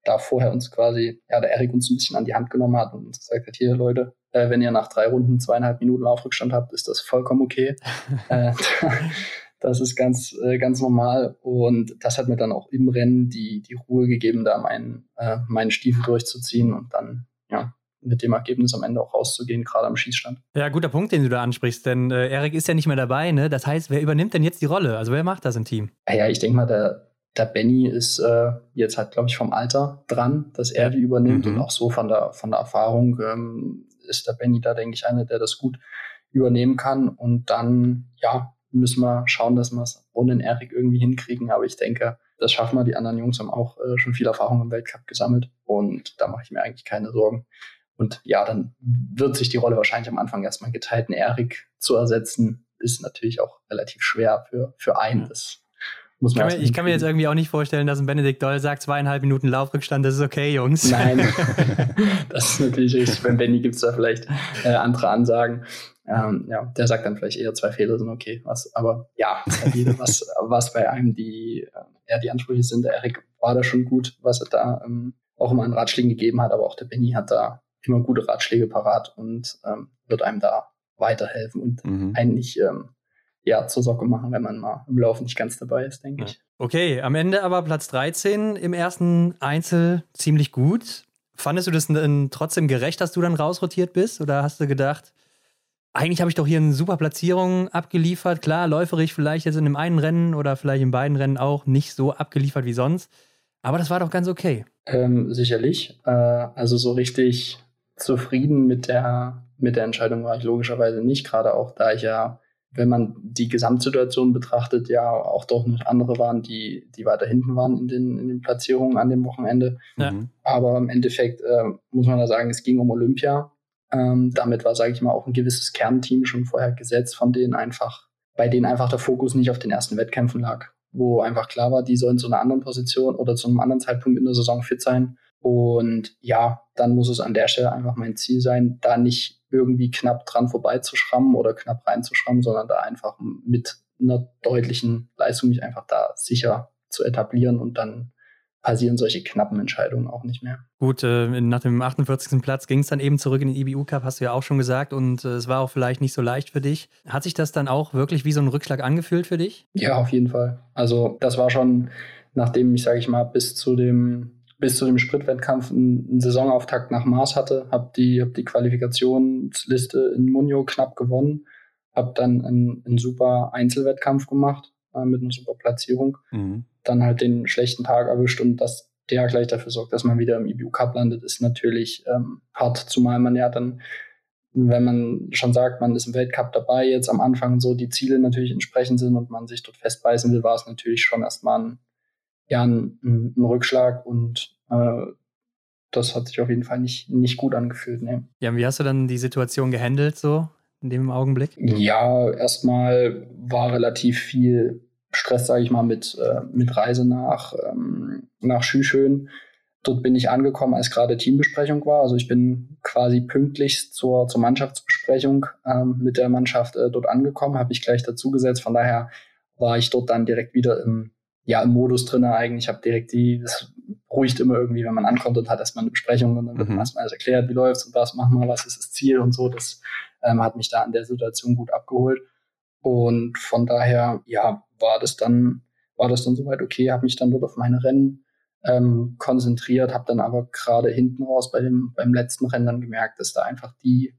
da vorher uns quasi, ja, der Erik uns ein bisschen an die Hand genommen hat und uns gesagt hat, hier Leute, wenn ihr nach 3 Runden 2,5 Minuten Laufrückstand habt, ist das vollkommen okay. Das ist ganz normal, und das hat mir dann auch im Rennen die Ruhe gegeben, da meinen Stiefel durchzuziehen und dann, ja, mit dem Ergebnis am Ende auch rauszugehen, gerade am Schießstand. Ja, guter Punkt, den du da ansprichst, denn Erik ist ja nicht mehr dabei, ne? Das heißt, wer übernimmt denn jetzt die Rolle? Also wer macht das im Team? Ja, ich denke mal, der Benny ist jetzt halt, glaube ich, vom Alter dran, dass er die übernimmt, und auch so von der Erfahrung ist der Benny da, denke ich, einer, der das gut übernehmen kann, und dann, ja, müssen wir schauen, dass wir es ohne den Erik irgendwie hinkriegen, aber ich denke, das schaffen wir. Die anderen Jungs haben auch schon viel Erfahrung im Weltcup gesammelt, und da mache ich mir eigentlich keine Sorgen. Und ja, dann wird sich die Rolle wahrscheinlich am Anfang erstmal geteilt. Einen Erik zu ersetzen, ist natürlich auch relativ schwer für einen. Das muss man ich kann mir jetzt irgendwie auch nicht vorstellen, dass ein Benedikt Doll sagt, 2,5 Minuten Laufrückstand, das ist okay, Jungs. Nein, das ist natürlich richtig. Beim Benni gibt es da vielleicht andere Ansagen. Ja, der sagt dann vielleicht eher, 2 Fehler sind okay. Aber ja, was bei einem die Ansprüche sind. Der Erik war da schon gut, was er da auch immer an Ratschlägen gegeben hat, aber auch der Benni hat da immer gute Ratschläge parat und wird einem da weiterhelfen und einen nicht zur Socke machen, wenn man mal im Laufen nicht ganz dabei ist, denke ich. Okay, am Ende aber Platz 13 im ersten Einzel ziemlich gut. Fandest du das denn trotzdem gerecht, dass du dann rausrotiert bist? Oder hast du gedacht, eigentlich habe ich doch hier eine super Platzierung abgeliefert? Klar, läuferisch vielleicht jetzt in dem einen Rennen oder vielleicht in beiden Rennen auch nicht so abgeliefert wie sonst. Aber das war doch ganz okay. Sicherlich. Also so richtig zufrieden mit der Entscheidung war ich logischerweise nicht, gerade auch da ich ja, wenn man die Gesamtsituation betrachtet, ja auch doch noch andere waren, die weiter hinten waren in den Platzierungen an dem Wochenende. Ja. Aber im Endeffekt muss man da sagen, es ging um Olympia. Damit war, sage ich mal, auch ein gewisses Kernteam schon vorher gesetzt, bei denen einfach der Fokus nicht auf den ersten Wettkämpfen lag, wo einfach klar war, die sollen zu einer anderen Position oder zu einem anderen Zeitpunkt in der Saison fit sein. Und ja, dann muss es an der Stelle einfach mein Ziel sein, da nicht irgendwie knapp dran vorbeizuschrammen oder knapp reinzuschrammen, sondern da einfach mit einer deutlichen Leistung mich einfach da sicher zu etablieren, und dann passieren solche knappen Entscheidungen auch nicht mehr. Gut, nach dem 48. Platz ging es dann eben zurück in den IBU-Cup, hast du ja auch schon gesagt, und es war auch vielleicht nicht so leicht für dich. Hat sich das dann auch wirklich wie so ein Rückschlag angefühlt für dich? Ja, auf jeden Fall. Also das war schon, nachdem ich, sage ich mal, bis zu dem Sprintwettkampf einen Saisonauftakt nach Mars hatte, hab die Qualifikationsliste in Munio knapp gewonnen, habe dann einen super Einzelwettkampf gemacht mit einer super Platzierung, dann halt den schlechten Tag erwischt, und dass der gleich dafür sorgt, dass man wieder im IBU-Cup landet, ist natürlich hart, zumal man ja dann, wenn man schon sagt, man ist im Weltcup dabei, jetzt am Anfang so die Ziele natürlich entsprechend sind und man sich dort festbeißen will, war es natürlich schon erstmal ein Rückschlag, und das hat sich auf jeden Fall nicht gut angefühlt. Nee. Ja, wie hast du dann die Situation gehandelt so in dem Augenblick? Ja, erstmal war relativ viel Stress, sage ich mal, mit Reise nach Schüschön. Dort bin ich angekommen, als gerade Teambesprechung war. Also ich bin quasi pünktlich zur Mannschaftsbesprechung mit der Mannschaft dort angekommen, habe ich gleich dazugesetzt. Von daher war ich dort dann direkt wieder im Modus drin eigentlich. Ich habe direkt das beruhigt immer irgendwie, wenn man ankommt und hat erstmal eine Besprechung, und dann wird erstmal alles erklärt, wie läuft's und was machen wir, was ist das Ziel und so. Das hat mich da an der Situation gut abgeholt. Und von daher, ja, war das dann soweit okay, habe mich dann dort auf meine Rennen konzentriert, habe dann aber gerade hinten raus beim letzten Rennen dann gemerkt, dass da einfach die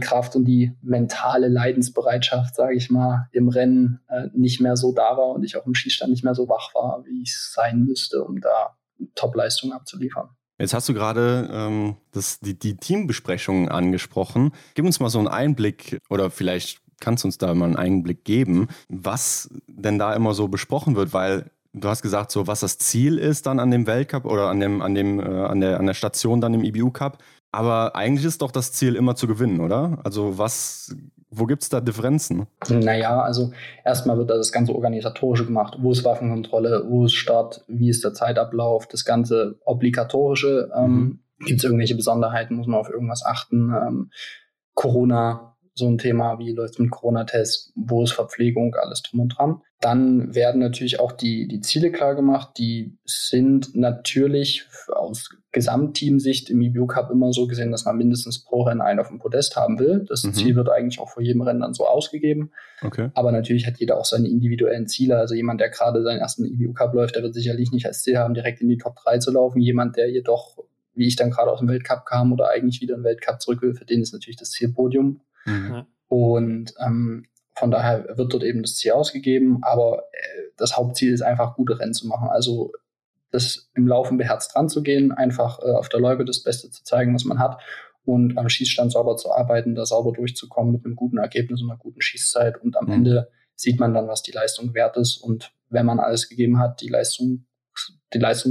Kraft und die mentale Leidensbereitschaft, sage ich mal, im Rennen nicht mehr so da war und ich auch im Schießstand nicht mehr so wach war, wie ich sein müsste, um da Top-Leistungen abzuliefern. Jetzt hast du gerade die Teambesprechungen angesprochen. Gib uns mal so einen Einblick, oder vielleicht kannst du uns da mal einen Einblick geben, was denn da immer so besprochen wird, weil du hast gesagt, so was das Ziel ist dann an dem Weltcup oder an der Station dann im IBU-Cup. Aber eigentlich ist doch das Ziel, immer zu gewinnen, oder? Also wo gibt es da Differenzen? Naja, also erstmal wird da das ganze Organisatorische gemacht. Wo ist Waffenkontrolle, wo ist Start, wie ist der Zeitablauf, das ganze Obligatorische. Gibt es irgendwelche Besonderheiten, muss man auf irgendwas achten? Corona, so ein Thema, wie läuft es mit Corona-Tests, wo ist Verpflegung, alles drum und dran. Dann werden natürlich auch die Ziele klar gemacht. Die sind natürlich aus Gesamtteamsicht im IBU-Cup immer so gesehen, dass man mindestens pro Rennen einen auf dem Podest haben will. Das Ziel wird eigentlich auch vor jedem Rennen dann so ausgegeben. Okay. Aber natürlich hat jeder auch seine individuellen Ziele. Also jemand, der gerade seinen ersten IBU-Cup läuft, der wird sicherlich nicht als Ziel haben, direkt in die Top 3 zu laufen. Jemand, der jedoch, wie ich dann gerade aus dem Weltcup kam oder eigentlich wieder in den Weltcup zurück will, für den ist natürlich das Ziel Podium. Mhm. Und von daher wird dort eben das Ziel ausgegeben, aber das Hauptziel ist einfach, gute Rennen zu machen. Also das im Laufen beherzt ranzugehen, einfach auf der Loipe das Beste zu zeigen, was man hat und am Schießstand sauber zu arbeiten, da sauber durchzukommen mit einem guten Ergebnis und einer guten Schießzeit und am Ende sieht man dann, was die Leistung wert ist und wenn man alles gegeben hat, die Leistung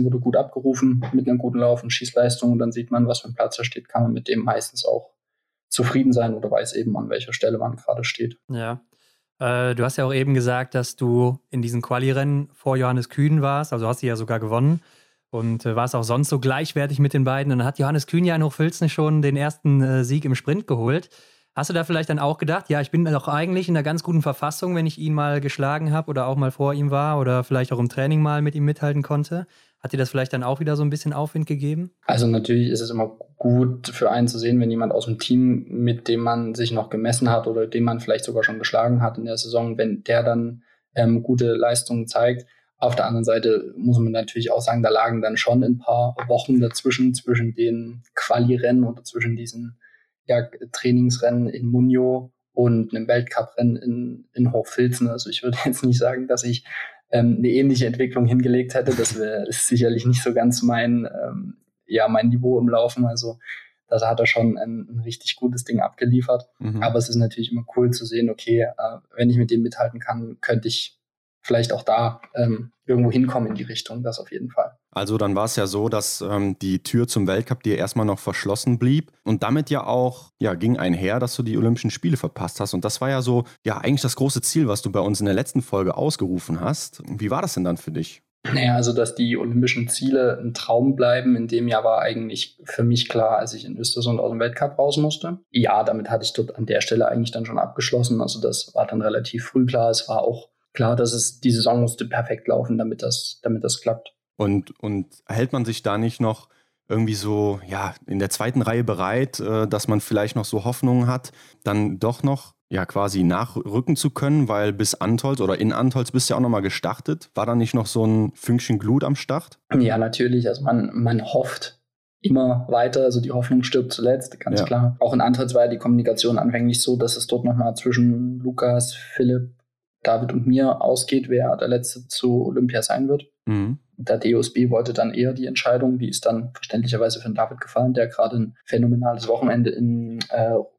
wurde gut abgerufen mit einem guten Lauf und Schießleistung und dann sieht man, was für ein Platz da steht, kann man mit dem meistens auch zufrieden sein oder weiß eben, an welcher Stelle man gerade steht. Ja. Du hast ja auch eben gesagt, dass du in diesen Quali-Rennen vor Johannes Kühn warst, also hast du ja sogar gewonnen und warst auch sonst so gleichwertig mit den beiden. Und dann hat Johannes Kühn ja in Hochfilzen schon den ersten Sieg im Sprint geholt. Hast du da vielleicht dann auch gedacht, ja, ich bin doch eigentlich in einer ganz guten Verfassung, wenn ich ihn mal geschlagen habe oder auch mal vor ihm war oder vielleicht auch im Training mal mit ihm mithalten konnte? Hat dir das vielleicht dann auch wieder so ein bisschen Aufwind gegeben? Also natürlich ist es immer gut für einen zu sehen, wenn jemand aus dem Team, mit dem man sich noch gemessen hat oder den man vielleicht sogar schon geschlagen hat in der Saison, wenn der dann gute Leistungen zeigt. Auf der anderen Seite muss man natürlich auch sagen, da lagen dann schon ein paar Wochen dazwischen, zwischen den Quali-Rennen oder zwischen diesen Trainingsrennen in Munio und einem Weltcup-Rennen in Hochfilzen. Also ich würde jetzt nicht sagen, dass ich eine ähnliche Entwicklung hingelegt hätte. Das ist sicherlich nicht so ganz mein Niveau im Laufen. Also das hat er schon ein richtig gutes Ding abgeliefert. Mhm. Aber es ist natürlich immer cool zu sehen, okay, wenn ich mit dem mithalten kann, könnte ich vielleicht auch da irgendwo hinkommen in die Richtung, das auf jeden Fall. Also dann war es ja so, dass die Tür zum Weltcup dir erstmal noch verschlossen blieb und damit ja auch ging einher, dass du die Olympischen Spiele verpasst hast und das war ja so eigentlich das große Ziel, was du bei uns in der letzten Folge ausgerufen hast. Wie war das denn dann für dich? Naja, also dass die olympischen Ziele ein Traum bleiben, in dem Jahr war eigentlich für mich klar, als ich in Östersund aus dem Weltcup raus musste. Ja, damit hatte ich dort an der Stelle eigentlich dann schon abgeschlossen, also das war dann relativ früh klar, es war auch klar, dass es die Saison musste perfekt laufen, damit das klappt. Und hält man sich da nicht noch irgendwie so in der zweiten Reihe bereit, dass man vielleicht noch so Hoffnungen hat, dann doch noch quasi nachrücken zu können, weil bis Antholz oder in Antholz bist du ja auch nochmal gestartet. War da nicht noch so ein Fünkchen Glut am Start? Ja, natürlich. Also man hofft immer weiter, also die Hoffnung stirbt zuletzt, ganz klar. Auch in Antholz war ja die Kommunikation anfänglich so, dass es dort nochmal zwischen Lukas, Philipp, David und mir ausgeht, wer der Letzte zu Olympia sein wird. Mhm. Der DOSB wollte dann eher die Entscheidung, die ist dann verständlicherweise für den David gefallen, der gerade ein phänomenales Wochenende in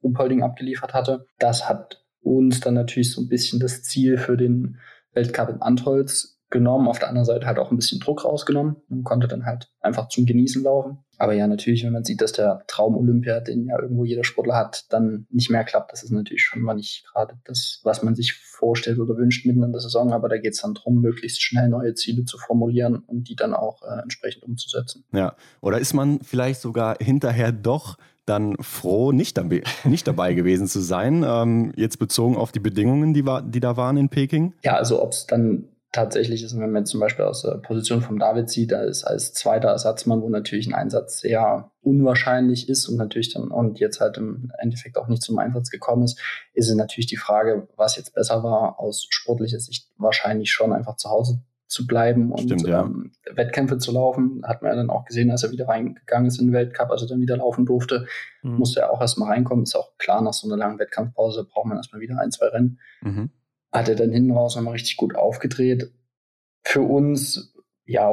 Ruhpolding abgeliefert hatte. Das hat uns dann natürlich so ein bisschen das Ziel für den Weltcup in Antholz genommen, auf der anderen Seite halt auch ein bisschen Druck rausgenommen und konnte dann halt einfach zum Genießen laufen. Aber ja, natürlich, wenn man sieht, dass der Traum Olympia, den ja irgendwo jeder Sportler hat, dann nicht mehr klappt, das ist natürlich schon mal nicht gerade das, was man sich vorstellt oder wünscht mitten in der Saison, aber da geht es dann darum, möglichst schnell neue Ziele zu formulieren und die dann auch entsprechend umzusetzen. Ja, oder ist man vielleicht sogar hinterher doch dann froh, nicht dabei gewesen zu sein, jetzt bezogen auf die Bedingungen, die da waren in Peking? Ja, also ob es dann tatsächlich ist, wenn man jetzt zum Beispiel aus der Position vom David sieht, als zweiter Ersatzmann, wo natürlich ein Einsatz sehr unwahrscheinlich ist und natürlich dann und jetzt halt im Endeffekt auch nicht zum Einsatz gekommen ist, ist es natürlich die Frage, was jetzt besser war, aus sportlicher Sicht wahrscheinlich schon einfach zu Hause zu bleiben und Wettkämpfe zu laufen. Hat man ja dann auch gesehen, als er wieder reingegangen ist in den Weltcup, als er dann wieder laufen durfte, musste er auch erstmal reinkommen. Ist auch klar, nach so einer langen Wettkampfpause braucht man erstmal wieder 1, 2 Rennen. Mhm. Hat er dann hinten raus nochmal richtig gut aufgedreht. Für uns,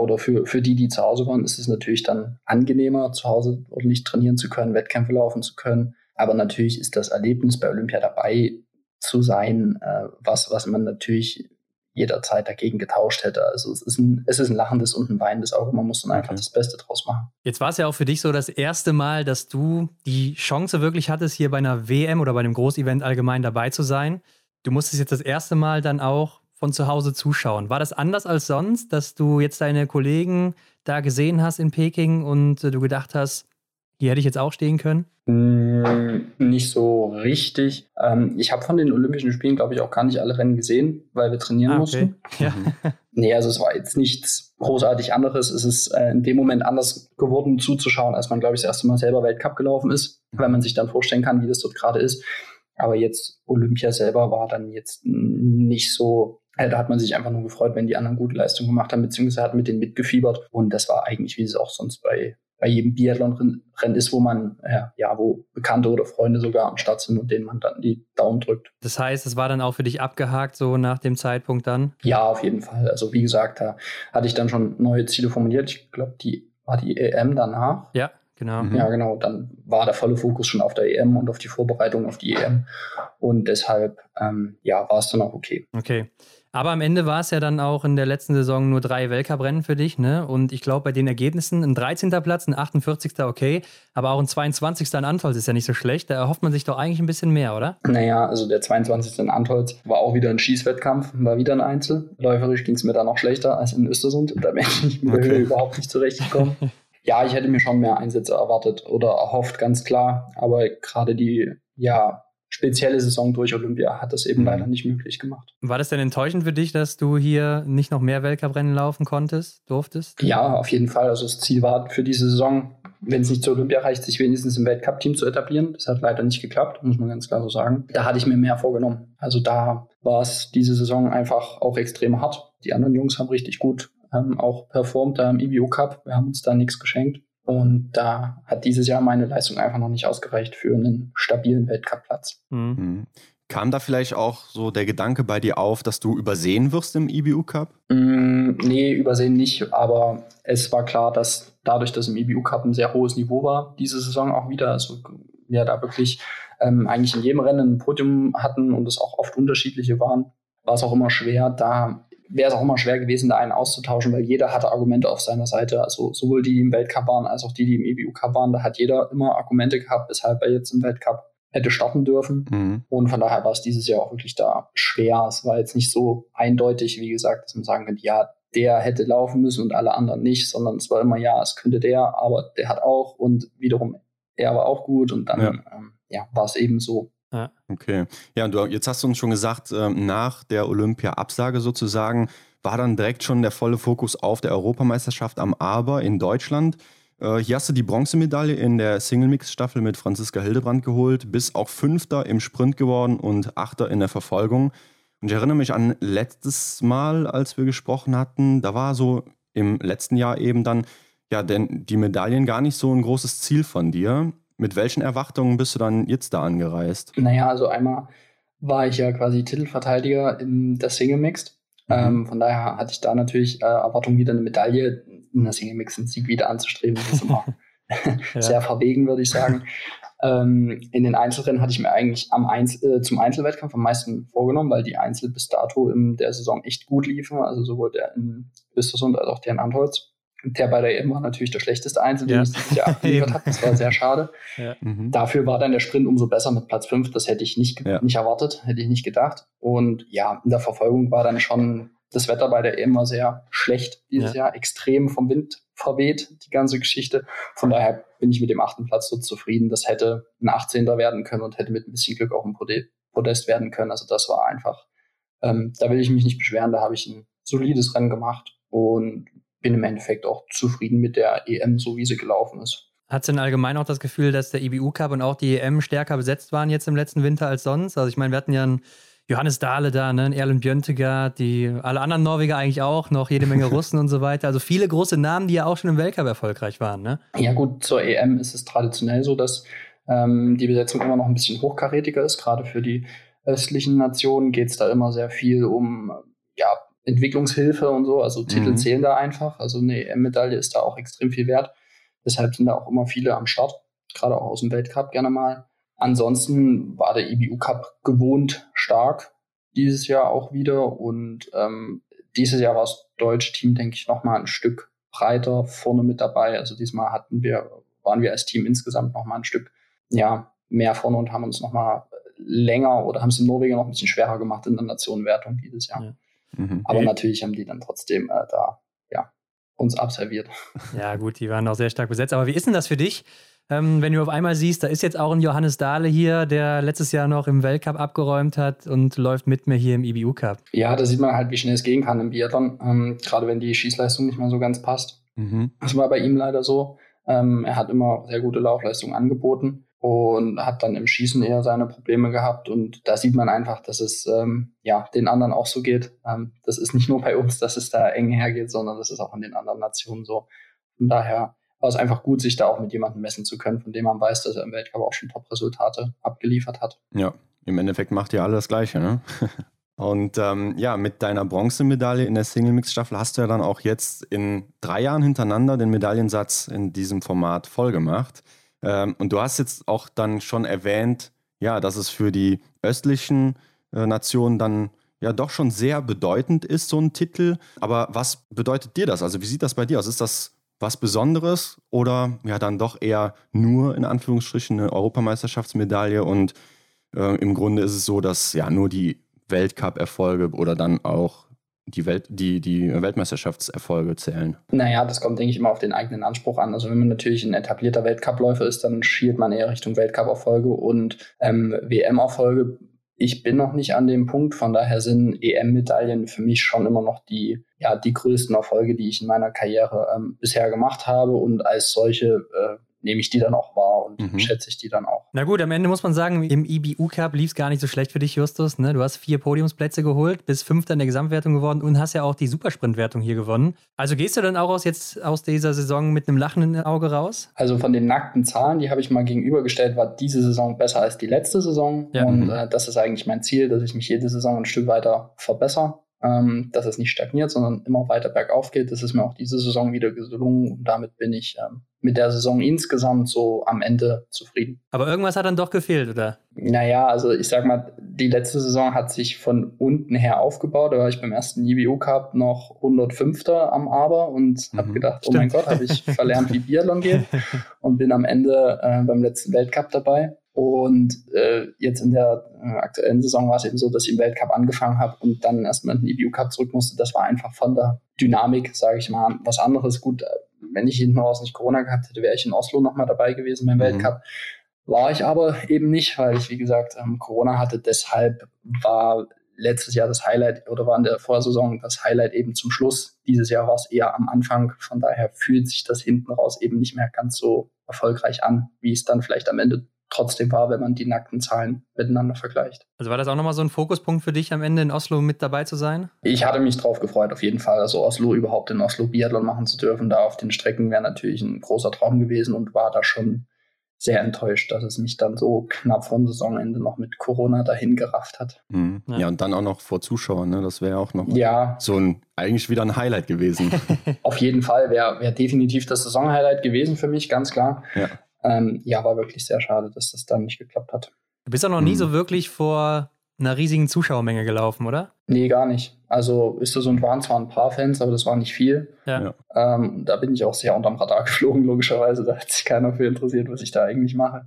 oder für die zu Hause waren, ist es natürlich dann angenehmer, zu Hause ordentlich trainieren zu können, Wettkämpfe laufen zu können. Aber natürlich ist das Erlebnis, bei Olympia dabei zu sein, was man natürlich jederzeit dagegen getauscht hätte. Also es ist ein lachendes und ein weinendes Auge. Man muss dann einfach das Beste draus machen. Jetzt war es ja auch für dich so das erste Mal, dass du die Chance wirklich hattest, hier bei einer WM oder bei einem Großevent allgemein dabei zu sein. Du musstest jetzt das erste Mal dann auch von zu Hause zuschauen. War das anders als sonst, dass du jetzt deine Kollegen da gesehen hast in Peking und du gedacht hast, Hier hätte ich jetzt auch stehen können? Nicht so richtig. Ich habe von den Olympischen Spielen, glaube ich, auch gar nicht alle Rennen gesehen, weil wir trainieren mussten. Ja. Nee, also es war jetzt nichts großartig anderes. Es ist in dem Moment anders geworden, zuzuschauen, als man, glaube ich, das erste Mal selber Weltcup gelaufen ist, weil man sich dann vorstellen kann, wie das dort gerade ist. Aber jetzt Olympia selber war dann jetzt nicht so... Da hat man sich einfach nur gefreut, wenn die anderen gute Leistungen gemacht haben, beziehungsweise hat mit denen mitgefiebert. Und das war eigentlich, wie es auch sonst bei jedem Biathlon-Rennen ist, wo man, ja, wo Bekannte oder Freunde sogar am Start sind und denen man dann die Daumen drückt. Das heißt, es war dann auch für dich abgehakt, so nach dem Zeitpunkt dann? Ja, auf jeden Fall. Also wie gesagt, da hatte ich dann schon neue Ziele formuliert. Ich glaube, die EM danach. Ja, genau. Mhm. Ja, genau. Dann war der volle Fokus schon auf der EM und auf die Vorbereitung auf die EM. Und deshalb, war es dann auch okay. Okay. Aber am Ende war es ja dann auch in der letzten Saison nur 3 Weltcup-Rennen für dich, ne? Und ich glaube, bei den Ergebnissen ein 13. Platz, ein 48. okay, aber auch ein 22. in Antholz ist ja nicht so schlecht. Da erhofft man sich doch eigentlich ein bisschen mehr, oder? Naja, also der 22. in Antholz war auch wieder ein Schießwettkampf, war wieder ein Einzel. Läuferisch ging es mir da noch schlechter als in Östersund. Da bin ich mit der Höhe überhaupt nicht zurechtgekommen. Ja, ich hätte mir schon mehr Einsätze erwartet oder erhofft, ganz klar. Aber gerade die, spezielle Saison durch Olympia hat das eben leider nicht möglich gemacht. War das denn enttäuschend für dich, dass du hier nicht noch mehr Weltcuprennen laufen durftest? Ja, auf jeden Fall. Also das Ziel war für diese Saison, wenn es nicht zur Olympia reicht, sich wenigstens im Weltcup-Team zu etablieren. Das hat leider nicht geklappt, muss man ganz klar so sagen. Da hatte ich mir mehr vorgenommen. Also da war es diese Saison einfach auch extrem hart. Die anderen Jungs haben richtig gut auch performt da im IBU-Cup. Wir haben uns da nichts geschenkt. Und da hat dieses Jahr meine Leistung einfach noch nicht ausgereicht für einen stabilen Weltcup-Platz. Mhm. Kam da vielleicht auch so der Gedanke bei dir auf, dass du übersehen wirst im IBU-Cup? Nee, übersehen nicht. Aber es war klar, dass dadurch, dass im IBU-Cup ein sehr hohes Niveau war, diese Saison auch wieder, also wir da wirklich eigentlich in jedem Rennen ein Podium hatten und es auch oft unterschiedliche waren, wäre es auch immer schwer gewesen, da einen auszutauschen, weil jeder hatte Argumente auf seiner Seite. Also sowohl die, die im Weltcup waren, als auch die, die im IBU-Cup waren. Da hat jeder immer Argumente gehabt, weshalb er jetzt im Weltcup hätte starten dürfen. Mhm. Und von daher war es dieses Jahr auch wirklich da schwer. Es war jetzt nicht so eindeutig, wie gesagt, dass man sagen könnte, ja, der hätte laufen müssen und alle anderen nicht, sondern es war immer, ja, es könnte der, aber der hat auch und wiederum er war auch gut und dann war es eben so. Ja. Okay. Ja, und jetzt hast du uns schon gesagt, nach der Olympia-Absage sozusagen war dann direkt schon der volle Fokus auf der Europameisterschaft am Arber in Deutschland. Hier hast du die Bronzemedaille in der Single-Mix-Staffel mit Franziska Hildebrand geholt, bist auch 5. im Sprint geworden und 8. in der Verfolgung. Und ich erinnere mich an letztes Mal, als wir gesprochen hatten, da war so im letzten Jahr eben dann, denn die Medaillen gar nicht so ein großes Ziel von dir. Mit welchen Erwartungen bist du dann jetzt da angereist? Naja, also einmal war ich ja quasi Titelverteidiger in der Single Mixed. Von daher hatte ich da natürlich Erwartungen, wieder eine Medaille in der Single Mixed, einen Sieg wieder anzustreben. Das ist immer sehr verwegen, würde ich sagen. In den Einzelrennen hatte ich mir eigentlich zum Einzelwettkampf am meisten vorgenommen, weil die Einzel bis dato in der Saison echt gut liefen. Also sowohl der in Östersund als auch der in Antholz. Der bei der EM war natürlich der schlechteste Einzel, den ich dieses Jahr abgeliefert habe. Das war sehr schade. Ja. Mhm. Dafür war dann der Sprint umso besser mit Platz 5. Das hätte ich nicht erwartet, hätte ich nicht gedacht. Und in der Verfolgung war dann schon das Wetter bei der EM war sehr schlecht dieses Jahr. Extrem vom Wind verweht, die ganze Geschichte. Von daher bin ich mit dem 8. Platz so zufrieden. Das hätte ein 18. werden können und hätte mit ein bisschen Glück auch ein Podest werden können. Also das war einfach, da will ich mich nicht beschweren. Da habe ich ein solides Rennen gemacht und bin im Endeffekt auch zufrieden mit der EM, so wie sie gelaufen ist. Hat es denn allgemein auch das Gefühl, dass der IBU-Cup und auch die EM stärker besetzt waren jetzt im letzten Winter als sonst? Also ich meine, wir hatten ja einen Johannes Dahle da, einen Erlen Bjørntegard, alle anderen Norweger eigentlich auch, noch jede Menge Russen und so weiter. Also viele große Namen, die ja auch schon im Weltcup erfolgreich waren, ne? Ja gut, zur EM ist es traditionell so, dass die Besetzung immer noch ein bisschen hochkarätiger ist. Gerade für die östlichen Nationen geht es da immer sehr viel um, Entwicklungshilfe und so, also Titel zählen da einfach. Also eine EM-Medaille ist da auch extrem viel wert. Deshalb sind da auch immer viele am Start, gerade auch aus dem Weltcup gerne mal. Ansonsten war der IBU-Cup gewohnt stark dieses Jahr auch wieder und dieses Jahr war das deutsche Team, denke ich, nochmal ein Stück breiter vorne mit dabei. Also diesmal waren wir als Team insgesamt nochmal ein Stück mehr vorne und haben uns nochmal länger oder haben es den Norwegern noch ein bisschen schwerer gemacht in der Nationenwertung dieses Jahr. Ja. Mhm. Aber natürlich haben die dann trotzdem uns abserviert. Ja gut, die waren auch sehr stark besetzt. Aber wie ist denn das für dich? wenn du auf einmal siehst, da ist jetzt auch ein Johannes Dahle hier, der letztes Jahr noch im Weltcup abgeräumt hat und läuft mit mir hier im IBU-Cup. Ja, da sieht man halt, wie schnell es gehen kann im Biathlon, gerade wenn die Schießleistung nicht mehr so ganz passt. Mhm. Das war bei ihm leider so. Er hat immer sehr gute Laufleistungen angeboten und hat dann im Schießen eher seine Probleme gehabt. Und da sieht man einfach, dass es den anderen auch so geht. Das ist nicht nur bei uns, dass es da eng hergeht, sondern das ist auch in den anderen Nationen so. Von daher war es einfach gut, sich da auch mit jemandem messen zu können, von dem man weiß, dass er im Weltcup auch schon Top-Resultate abgeliefert hat. Ja, im Endeffekt macht ihr alle das Gleiche, ne? Und mit deiner Bronzemedaille in der Single-Mix-Staffel hast du ja dann auch jetzt in 3 Jahren hintereinander den Medaillensatz in diesem Format vollgemacht. Und du hast jetzt auch dann schon erwähnt, ja, dass es für die östlichen Nationen dann ja doch schon sehr bedeutend ist, so ein Titel. Aber was bedeutet dir das? Also wie sieht das bei dir aus? Ist das was Besonderes oder ja dann doch eher nur in Anführungsstrichen eine Europameisterschaftsmedaille? Und im Grunde ist es so, dass ja nur die Weltcup-Erfolge oder dann auch die Weltmeisterschaftserfolge zählen? Naja, das kommt, denke ich, immer auf den eigenen Anspruch an. Also wenn man natürlich ein etablierter Weltcupläufer ist, dann schielt man eher Richtung Weltcup-Erfolge und WM-Erfolge. Ich bin noch nicht an dem Punkt, von daher sind EM-Medaillen für mich schon immer noch die größten Erfolge, die ich in meiner Karriere bisher gemacht habe, und als solche nehme ich die dann auch wahr und schätze ich die dann auch. Na gut, am Ende muss man sagen, im IBU-Cup lief es gar nicht so schlecht für dich, Justus. Ne? Du hast 4 Podiumsplätze geholt, bist 5. in der Gesamtwertung geworden und hast ja auch die Supersprintwertung hier gewonnen. Also gehst du dann auch aus dieser Saison mit einem lachenden Auge raus? Also von den nackten Zahlen, die habe ich mal gegenübergestellt, war diese Saison besser als die letzte Saison. Ja. Und das ist eigentlich mein Ziel, dass ich mich jede Saison ein Stück weiter verbessere. Dass es nicht stagniert, sondern immer weiter bergauf geht. Das ist mir auch diese Saison wieder gelungen und damit bin ich mit der Saison insgesamt so am Ende zufrieden. Aber irgendwas hat dann doch gefehlt, oder? Naja, also ich sag mal, die letzte Saison hat sich von unten her aufgebaut. Da war ich beim ersten IBU-Cup noch 105. am Arber und habe gedacht, stimmt. Oh mein Gott, habe ich verlernt, wie Biathlon geht, und bin am Ende beim letzten Weltcup dabei. Und jetzt in der aktuellen Saison war es eben so, dass ich im Weltcup angefangen habe und dann erstmal in den IBU-Cup zurück musste. Das war einfach von der Dynamik, sage ich mal, was anderes. Gut, wenn ich hinten raus nicht Corona gehabt hätte, wäre ich in Oslo nochmal dabei gewesen beim Weltcup. War ich aber eben nicht, weil ich, wie gesagt, Corona hatte. Deshalb war letztes Jahr das Highlight oder war in der Vorsaison das Highlight eben zum Schluss. Dieses Jahr war es eher am Anfang. Von daher fühlt sich das hinten raus eben nicht mehr ganz so erfolgreich an, wie es dann vielleicht am Ende trotzdem war, wenn man die nackten Zahlen miteinander vergleicht. Also war das auch nochmal so ein Fokuspunkt für dich, am Ende in Oslo mit dabei zu sein? Ich hatte mich drauf gefreut, auf jeden Fall. Also überhaupt in Oslo Biathlon machen zu dürfen, da auf den Strecken wäre natürlich ein großer Traum gewesen und war da schon sehr enttäuscht, dass es mich dann so knapp vorm Saisonende noch mit Corona dahin gerafft hat. Mhm. Ja, und dann auch noch vor Zuschauern, ne? Das wäre ja auch noch so ein, eigentlich wieder ein Highlight gewesen. Auf jeden Fall, wäre definitiv das Saison-Highlight gewesen für mich, ganz klar. Ja. War wirklich sehr schade, dass das dann nicht geklappt hat. Du bist ja noch nie so wirklich vor einer riesigen Zuschauermenge gelaufen, oder? Nee, gar nicht. Also Östersund waren zwar ein paar Fans, aber das war nicht viel. Ja. Da bin ich auch sehr unterm Radar geflogen, logischerweise. Da hat sich keiner für interessiert, was ich da eigentlich mache.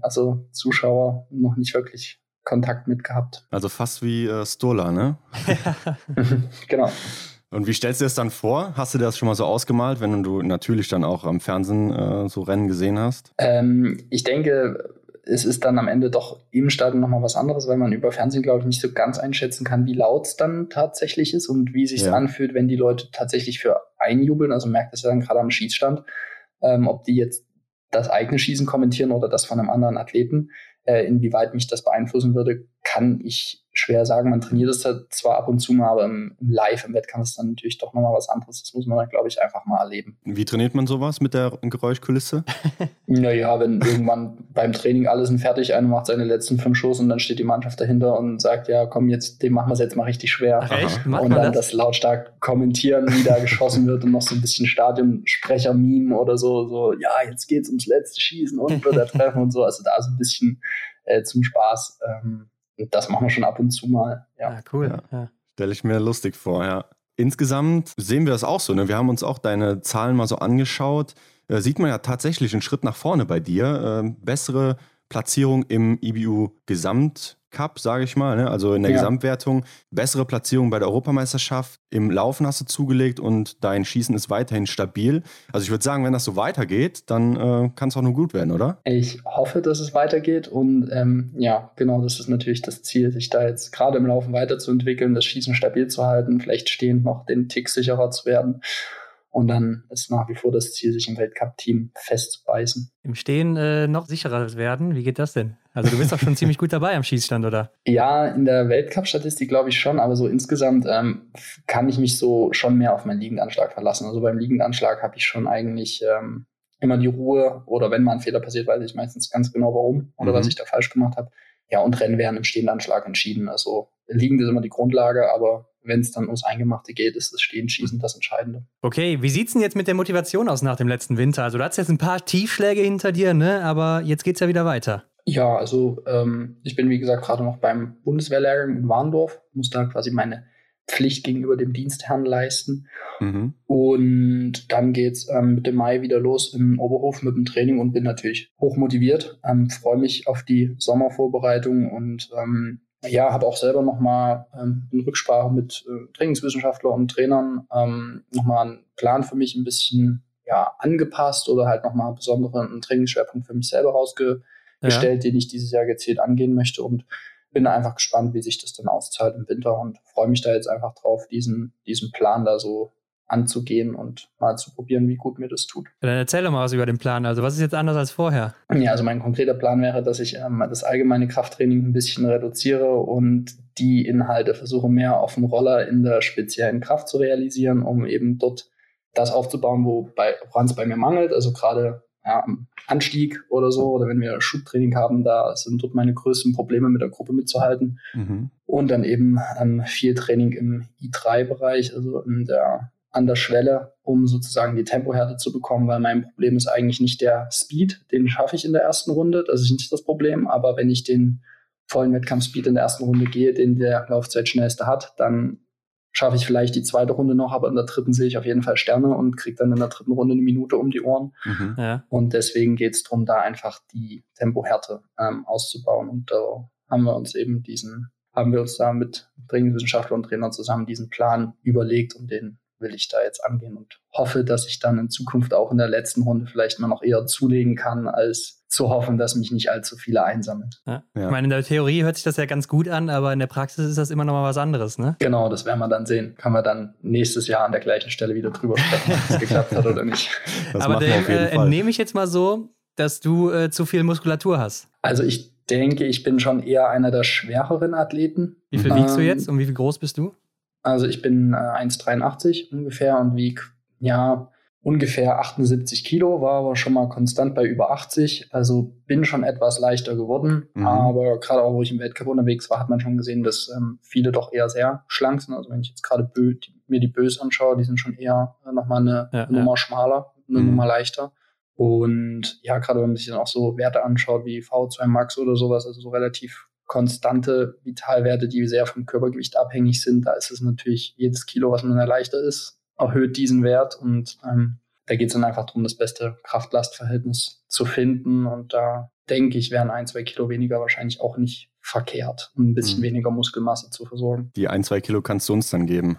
Also Zuschauer noch nicht wirklich Kontakt mit gehabt. Also fast wie Stola, ne? Genau. Und wie stellst du dir das dann vor? Hast du dir das schon mal so ausgemalt, wenn du natürlich dann auch am Fernsehen so Rennen gesehen hast? Ich denke, es ist dann am Ende doch im Stadion nochmal was anderes, weil man über Fernsehen, glaube ich, nicht so ganz einschätzen kann, wie laut es dann tatsächlich ist und wie es sich anfühlt, wenn die Leute tatsächlich für einjubeln. Also man merkt das ja dann gerade am Schießstand, ob die jetzt das eigene Schießen kommentieren oder das von einem anderen Athleten. Inwieweit mich das beeinflussen würde, kann ich schwer sagen. Man trainiert es zwar ab und zu mal, aber im Wettkampf ist dann natürlich doch nochmal was anderes. Das muss man dann, glaube ich, einfach mal erleben. Wie trainiert man sowas mit der Geräuschkulisse? Naja, wenn irgendwann beim Training alle sind fertig, einer macht seine letzten 5 Schuss und dann steht die Mannschaft dahinter und sagt, ja komm, dem machen wir es jetzt mal richtig schwer. Ach, echt? Und dann das lautstark kommentieren, wie da geschossen wird, und noch so ein bisschen Stadionsprecher-Meme oder so, ja, jetzt geht's ums letzte Schießen und wird er treffen und so. Also da so ein bisschen zum Spaß. Das machen wir schon ab und zu mal. Ja, cool. Ja. Stelle ich mir lustig vor, ja. Insgesamt sehen wir das auch so, ne? Wir haben uns auch deine Zahlen mal so angeschaut. Sieht man ja tatsächlich einen Schritt nach vorne bei dir. Bessere Platzierung im IBU-Gesamt. Cup, sage ich mal, ne? Also in der Gesamtwertung. Bessere Platzierung bei der Europameisterschaft. Im Laufen hast du zugelegt und dein Schießen ist weiterhin stabil. Also ich würde sagen, wenn das so weitergeht, dann kann es auch nur gut werden, oder? Ich hoffe, dass es weitergeht und ja, genau, das ist natürlich das Ziel, sich da jetzt gerade im Laufen weiterzuentwickeln, das Schießen stabil zu halten, vielleicht stehend noch den Tick sicherer zu werden. Und dann ist nach wie vor das Ziel, sich im Weltcup-Team festzubeißen. Im Stehen noch sicherer werden? Wie geht das denn? Also du bist doch schon ziemlich gut dabei am Schießstand, oder? Ja, in der Weltcup-Statistik glaube ich schon, aber so insgesamt kann ich mich so schon mehr auf meinen Liegendanschlag verlassen. Also beim Liegendanschlag habe ich schon eigentlich immer die Ruhe, oder wenn mal ein Fehler passiert, weiß ich meistens ganz genau warum oder was ich da falsch gemacht habe. Ja, und Rennen werden im Stehendanschlag entschieden. Also liegend ist immer die Grundlage, aber wenn es dann ums Eingemachte geht, ist das Stehenschießen das Entscheidende. Okay, wie sieht es denn jetzt mit der Motivation aus nach dem letzten Winter? Also du hattest jetzt ein paar Tiefschläge hinter dir, ne? Aber jetzt geht es ja wieder weiter. Ja, also ich bin, wie gesagt, gerade noch beim Bundeswehrlehrgang in Warndorf, muss da quasi meine Pflicht gegenüber dem Dienstherrn leisten. Und dann geht es Mitte Mai wieder los im Oberhof mit dem Training und bin natürlich hoch motiviert. Freue mich auf die Sommervorbereitung und ja, habe auch selber nochmal in Rücksprache mit Trainingswissenschaftlern und Trainern nochmal einen Plan für mich ein bisschen angepasst oder halt nochmal einen besonderen Trainingsschwerpunkt für mich selber rausgestellt, den ich dieses Jahr gezielt angehen möchte, und bin einfach gespannt, wie sich das dann auszahlt im Winter und freue mich da jetzt einfach drauf, diesen Plan da so anzugehen und mal zu probieren, wie gut mir das tut. Ja, dann erzähl doch mal was über den Plan. Also was ist jetzt anders als vorher? Ja, also mein konkreter Plan wäre, dass ich das allgemeine Krafttraining ein bisschen reduziere und die Inhalte versuche, mehr auf dem Roller in der speziellen Kraft zu realisieren, um eben dort das aufzubauen, woran es bei mir mangelt. Also gerade am Anstieg oder so, oder wenn wir Schubtraining haben, da sind dort meine größten Probleme, mit der Gruppe mitzuhalten. Und dann eben viel Training im I3-Bereich, also an der Schwelle, um sozusagen die Tempohärte zu bekommen, weil mein Problem ist eigentlich nicht der Speed, den schaffe ich in der ersten Runde, das ist nicht das Problem, aber wenn ich den vollen Wettkampfspeed in der ersten Runde gehe, den der Laufzeitschnellste hat, dann schaffe ich vielleicht die zweite Runde noch, aber in der dritten sehe ich auf jeden Fall Sterne und kriege dann in der dritten Runde eine Minute um die Ohren. Und deswegen geht es darum, da einfach die Tempohärte auszubauen, und da haben wir uns da mit Trainingswissenschaftlern und Trainern zusammen diesen Plan überlegt, und den will ich da jetzt angehen und hoffe, dass ich dann in Zukunft auch in der letzten Runde vielleicht mal noch eher zulegen kann, als zu hoffen, dass mich nicht allzu viele einsammelt. Ja. Ja. Ich meine, in der Theorie hört sich das ja ganz gut an, aber in der Praxis ist das immer noch mal was anderes, ne? Genau, das werden wir dann sehen. Kann man dann nächstes Jahr an der gleichen Stelle wieder drüber sprechen, ob es geklappt hat oder nicht. Das aber dem entnehme ich jetzt mal so, dass du zu viel Muskulatur hast. Also ich denke, ich bin schon eher einer der schwereren Athleten. Wie viel wiegst du jetzt und wie viel groß bist du? Also ich bin 1,83 ungefähr und wiege ungefähr 78 Kilo, war aber schon mal konstant bei über 80. Also bin schon etwas leichter geworden. Aber gerade auch, wo ich im Weltcup unterwegs war, hat man schon gesehen, dass viele doch eher sehr schlank sind. Also wenn ich jetzt gerade mir die Bös anschaue, die sind schon eher nochmal eine Nummer schmaler, eine Nummer leichter. Und ja, gerade wenn man sich dann auch so Werte anschaut wie V2 Max oder sowas, also so relativ konstante Vitalwerte, die sehr vom Körpergewicht abhängig sind, da ist es natürlich jedes Kilo, was man leichter ist, erhöht diesen Wert, und da geht es dann einfach darum, das beste Kraft-Last-Verhältnis zu finden, und da denke ich, wären 1-2 Kilo weniger wahrscheinlich auch nicht verkehrt, um ein bisschen weniger Muskelmasse zu versorgen. Die 1-2 Kilo kannst du uns dann geben.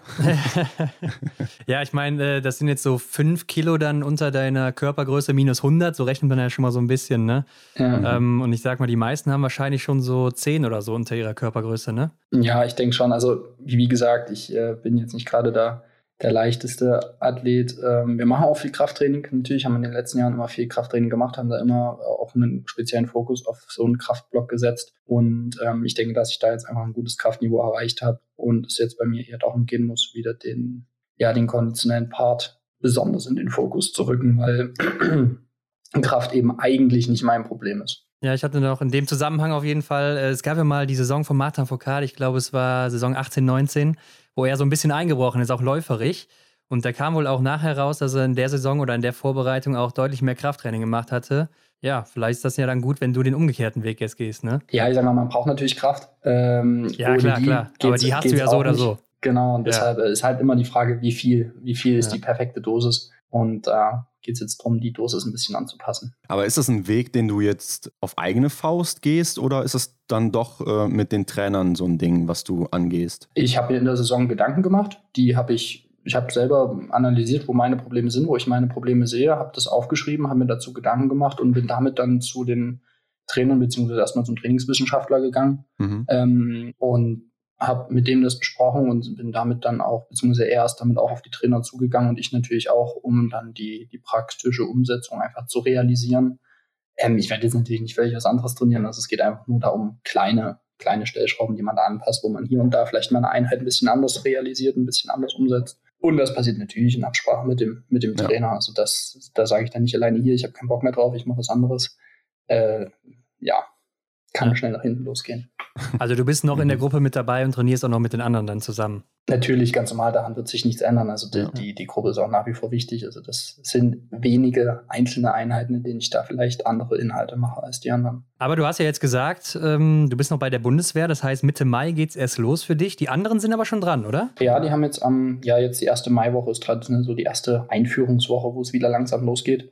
Ja, ich meine, das sind jetzt so 5 Kilo dann unter deiner Körpergröße minus 100, so rechnet man ja schon mal so ein bisschen, ne? Ja. Und ich sag mal, die meisten haben wahrscheinlich schon so 10 oder so unter ihrer Körpergröße, ne? Ja, ich denke schon, also wie gesagt, ich bin jetzt nicht gerade der leichteste Athlet. Wir machen auch viel Krafttraining. Natürlich haben wir in den letzten Jahren immer viel Krafttraining gemacht, haben da immer auch einen speziellen Fokus auf so einen Kraftblock gesetzt. Und ich denke, dass ich da jetzt einfach ein gutes Kraftniveau erreicht habe und es jetzt bei mir eher darum gehen muss, wieder den konditionellen Part besonders in den Fokus zu rücken, weil Kraft eben eigentlich nicht mein Problem ist. Ja, ich hatte noch in dem Zusammenhang auf jeden Fall, es gab ja mal die Saison von Martin Fourcade, ich glaube, es war Saison 18/19, wo er so ein bisschen eingebrochen ist, auch läuferig. Und da kam wohl auch nachher raus, dass er in der Saison oder in der Vorbereitung auch deutlich mehr Krafttraining gemacht hatte. Ja, vielleicht ist das ja dann gut, wenn du den umgekehrten Weg jetzt gehst, ne? Ja, ich sag mal, man braucht natürlich Kraft. Ja, klar. Aber die hast du ja so oder so. Genau, und deshalb ist halt immer die Frage, wie viel ist die perfekte Dosis? Und da geht es jetzt darum, die Dosis ein bisschen anzupassen. Aber ist das ein Weg, den du jetzt auf eigene Faust gehst, oder ist das dann doch mit den Trainern so ein Ding, was du angehst? Ich habe mir in der Saison Gedanken gemacht. Ich habe selber analysiert, wo meine Probleme sind, wo ich meine Probleme sehe, habe das aufgeschrieben, habe mir dazu Gedanken gemacht und bin damit dann zu den Trainern beziehungsweise erstmal zum Trainingswissenschaftler gegangen und habe mit dem das besprochen und bin damit dann auch, beziehungsweise er ist damit auch auf die Trainer zugegangen und ich natürlich auch, um dann die praktische Umsetzung einfach zu realisieren. Ich werde jetzt natürlich nicht völlig was anderes trainieren, also es geht einfach nur darum, kleine Stellschrauben, die man da anpasst, wo man hier und da vielleicht mal eine Einheit ein bisschen anders realisiert, ein bisschen anders umsetzt. Und das passiert natürlich in Absprache mit dem Trainer. Also da sage ich dann nicht alleine hier, ich habe keinen Bock mehr drauf, ich mache was anderes. Kann schnell nach hinten losgehen. Also du bist noch in der Gruppe mit dabei und trainierst auch noch mit den anderen dann zusammen? Natürlich, ganz normal, daran wird sich nichts ändern. Also die Gruppe ist auch nach wie vor wichtig. Also das sind wenige einzelne Einheiten, in denen ich da vielleicht andere Inhalte mache als die anderen. Aber du hast ja jetzt gesagt, du bist noch bei der Bundeswehr. Das heißt, Mitte Mai geht es erst los für dich. Die anderen sind aber schon dran, oder? Ja, die haben jetzt jetzt die erste Maiwoche ist traditionell so die erste Einführungswoche, wo es wieder langsam losgeht.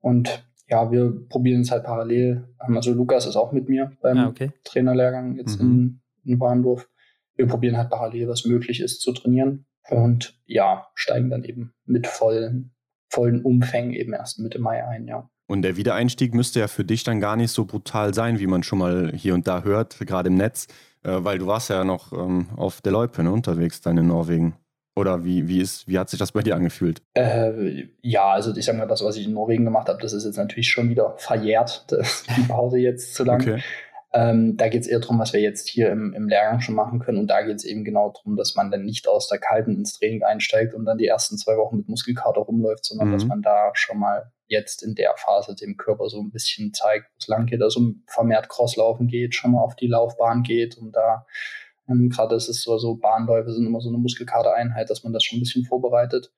Und ja, wir probieren es halt parallel. Also Lukas ist auch mit mir beim Trainerlehrgang jetzt in Warndorf. Wir probieren halt parallel, was möglich ist, zu trainieren. Und ja, steigen dann eben mit vollen Umfängen eben erst Mitte Mai ein, ja. Und der Wiedereinstieg müsste ja für dich dann gar nicht so brutal sein, wie man schon mal hier und da hört, gerade im Netz. Weil du warst ja noch auf der Loipe, ne, unterwegs dann in Norwegen. Oder wie hat sich das bei dir angefühlt? Also ich sag mal, das, was ich in Norwegen gemacht habe, das ist jetzt natürlich schon wieder verjährt. Das ist die Pause jetzt zu lang. Okay. Da geht es eher darum, was wir jetzt hier im Lehrgang schon machen können. Und da geht es eben genau darum, dass man dann nicht aus der Kalten ins Training einsteigt und dann die ersten 2 Wochen mit Muskelkater rumläuft, sondern dass man da schon mal jetzt in der Phase dem Körper so ein bisschen zeigt, wo es lang geht. Also vermehrt Crosslaufen geht, schon mal auf die Laufbahn geht und da... Gerade ist es so, Bahnläufe sind immer so eine Muskelkatereinheit, dass man das schon ein bisschen vorbereitet,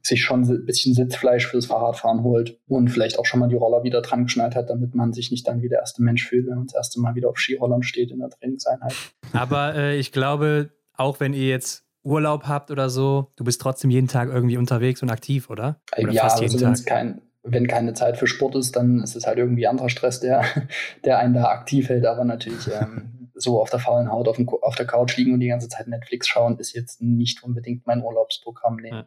sich schon ein bisschen Sitzfleisch fürs Fahrradfahren holt und vielleicht auch schon mal die Roller wieder dran geschnallt hat, damit man sich nicht dann wie der erste Mensch fühlt, wenn man das erste Mal wieder auf Skirollern steht in der Trainingseinheit. Aber ich glaube, auch wenn ihr jetzt Urlaub habt oder so, du bist trotzdem jeden Tag irgendwie unterwegs und aktiv, oder? Oder ja, fast jeden Tag. Wenn keine Zeit für Sport ist, dann ist es halt irgendwie anderer Stress, der einen da aktiv hält, aber natürlich... so auf der faulen Haut auf der Couch liegen und die ganze Zeit Netflix schauen, ist jetzt nicht unbedingt mein Urlaubsprogramm. Nee. Ja,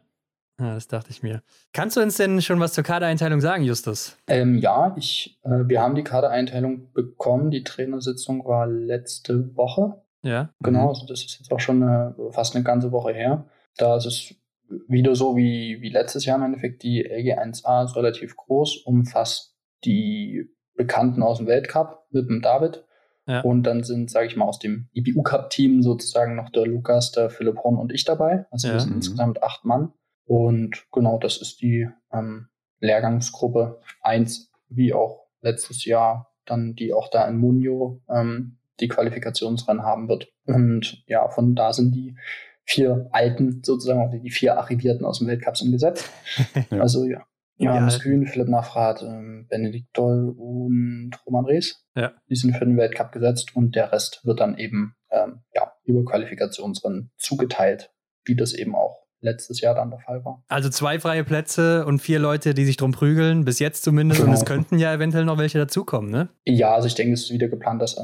das dachte ich mir. Kannst du uns denn schon was zur Kadereinteilung sagen, Justus? Wir haben die Kadereinteilung bekommen. Die Trainersitzung war letzte Woche. Ja. Genau, also das ist jetzt auch schon fast eine ganze Woche her. Da ist es wieder so wie letztes Jahr im Endeffekt. Die LG1A ist relativ groß, umfasst die Bekannten aus dem Weltcup mit dem David. Ja. Und dann sind, sage ich mal, aus dem IBU-Cup-Team sozusagen noch der Lukas, der Philipp Horn und ich dabei. Also wir sind insgesamt 8 Mann. Und genau, das ist die Lehrgangsgruppe 1, wie auch letztes Jahr dann, die auch da in Munio die Qualifikationsrennen haben wird. Und ja, von da sind die 4 Alten sozusagen, die 4 Arrivierten aus dem Weltcup sind gesetzt. Also ja. Johannes Kühn, Philipp Nafrat, Benedikt Doll und Roman Rees. Ja. Die sind für den Weltcup gesetzt und der Rest wird dann eben über Qualifikationsrennen zugeteilt, wie das eben auch letztes Jahr dann der Fall war. Also 2 freie Plätze und 4 Leute, die sich drum prügeln, bis jetzt zumindest. Genau. Und es könnten ja eventuell noch welche dazukommen, ne? Ja, also ich denke, es ist wieder geplant, dass,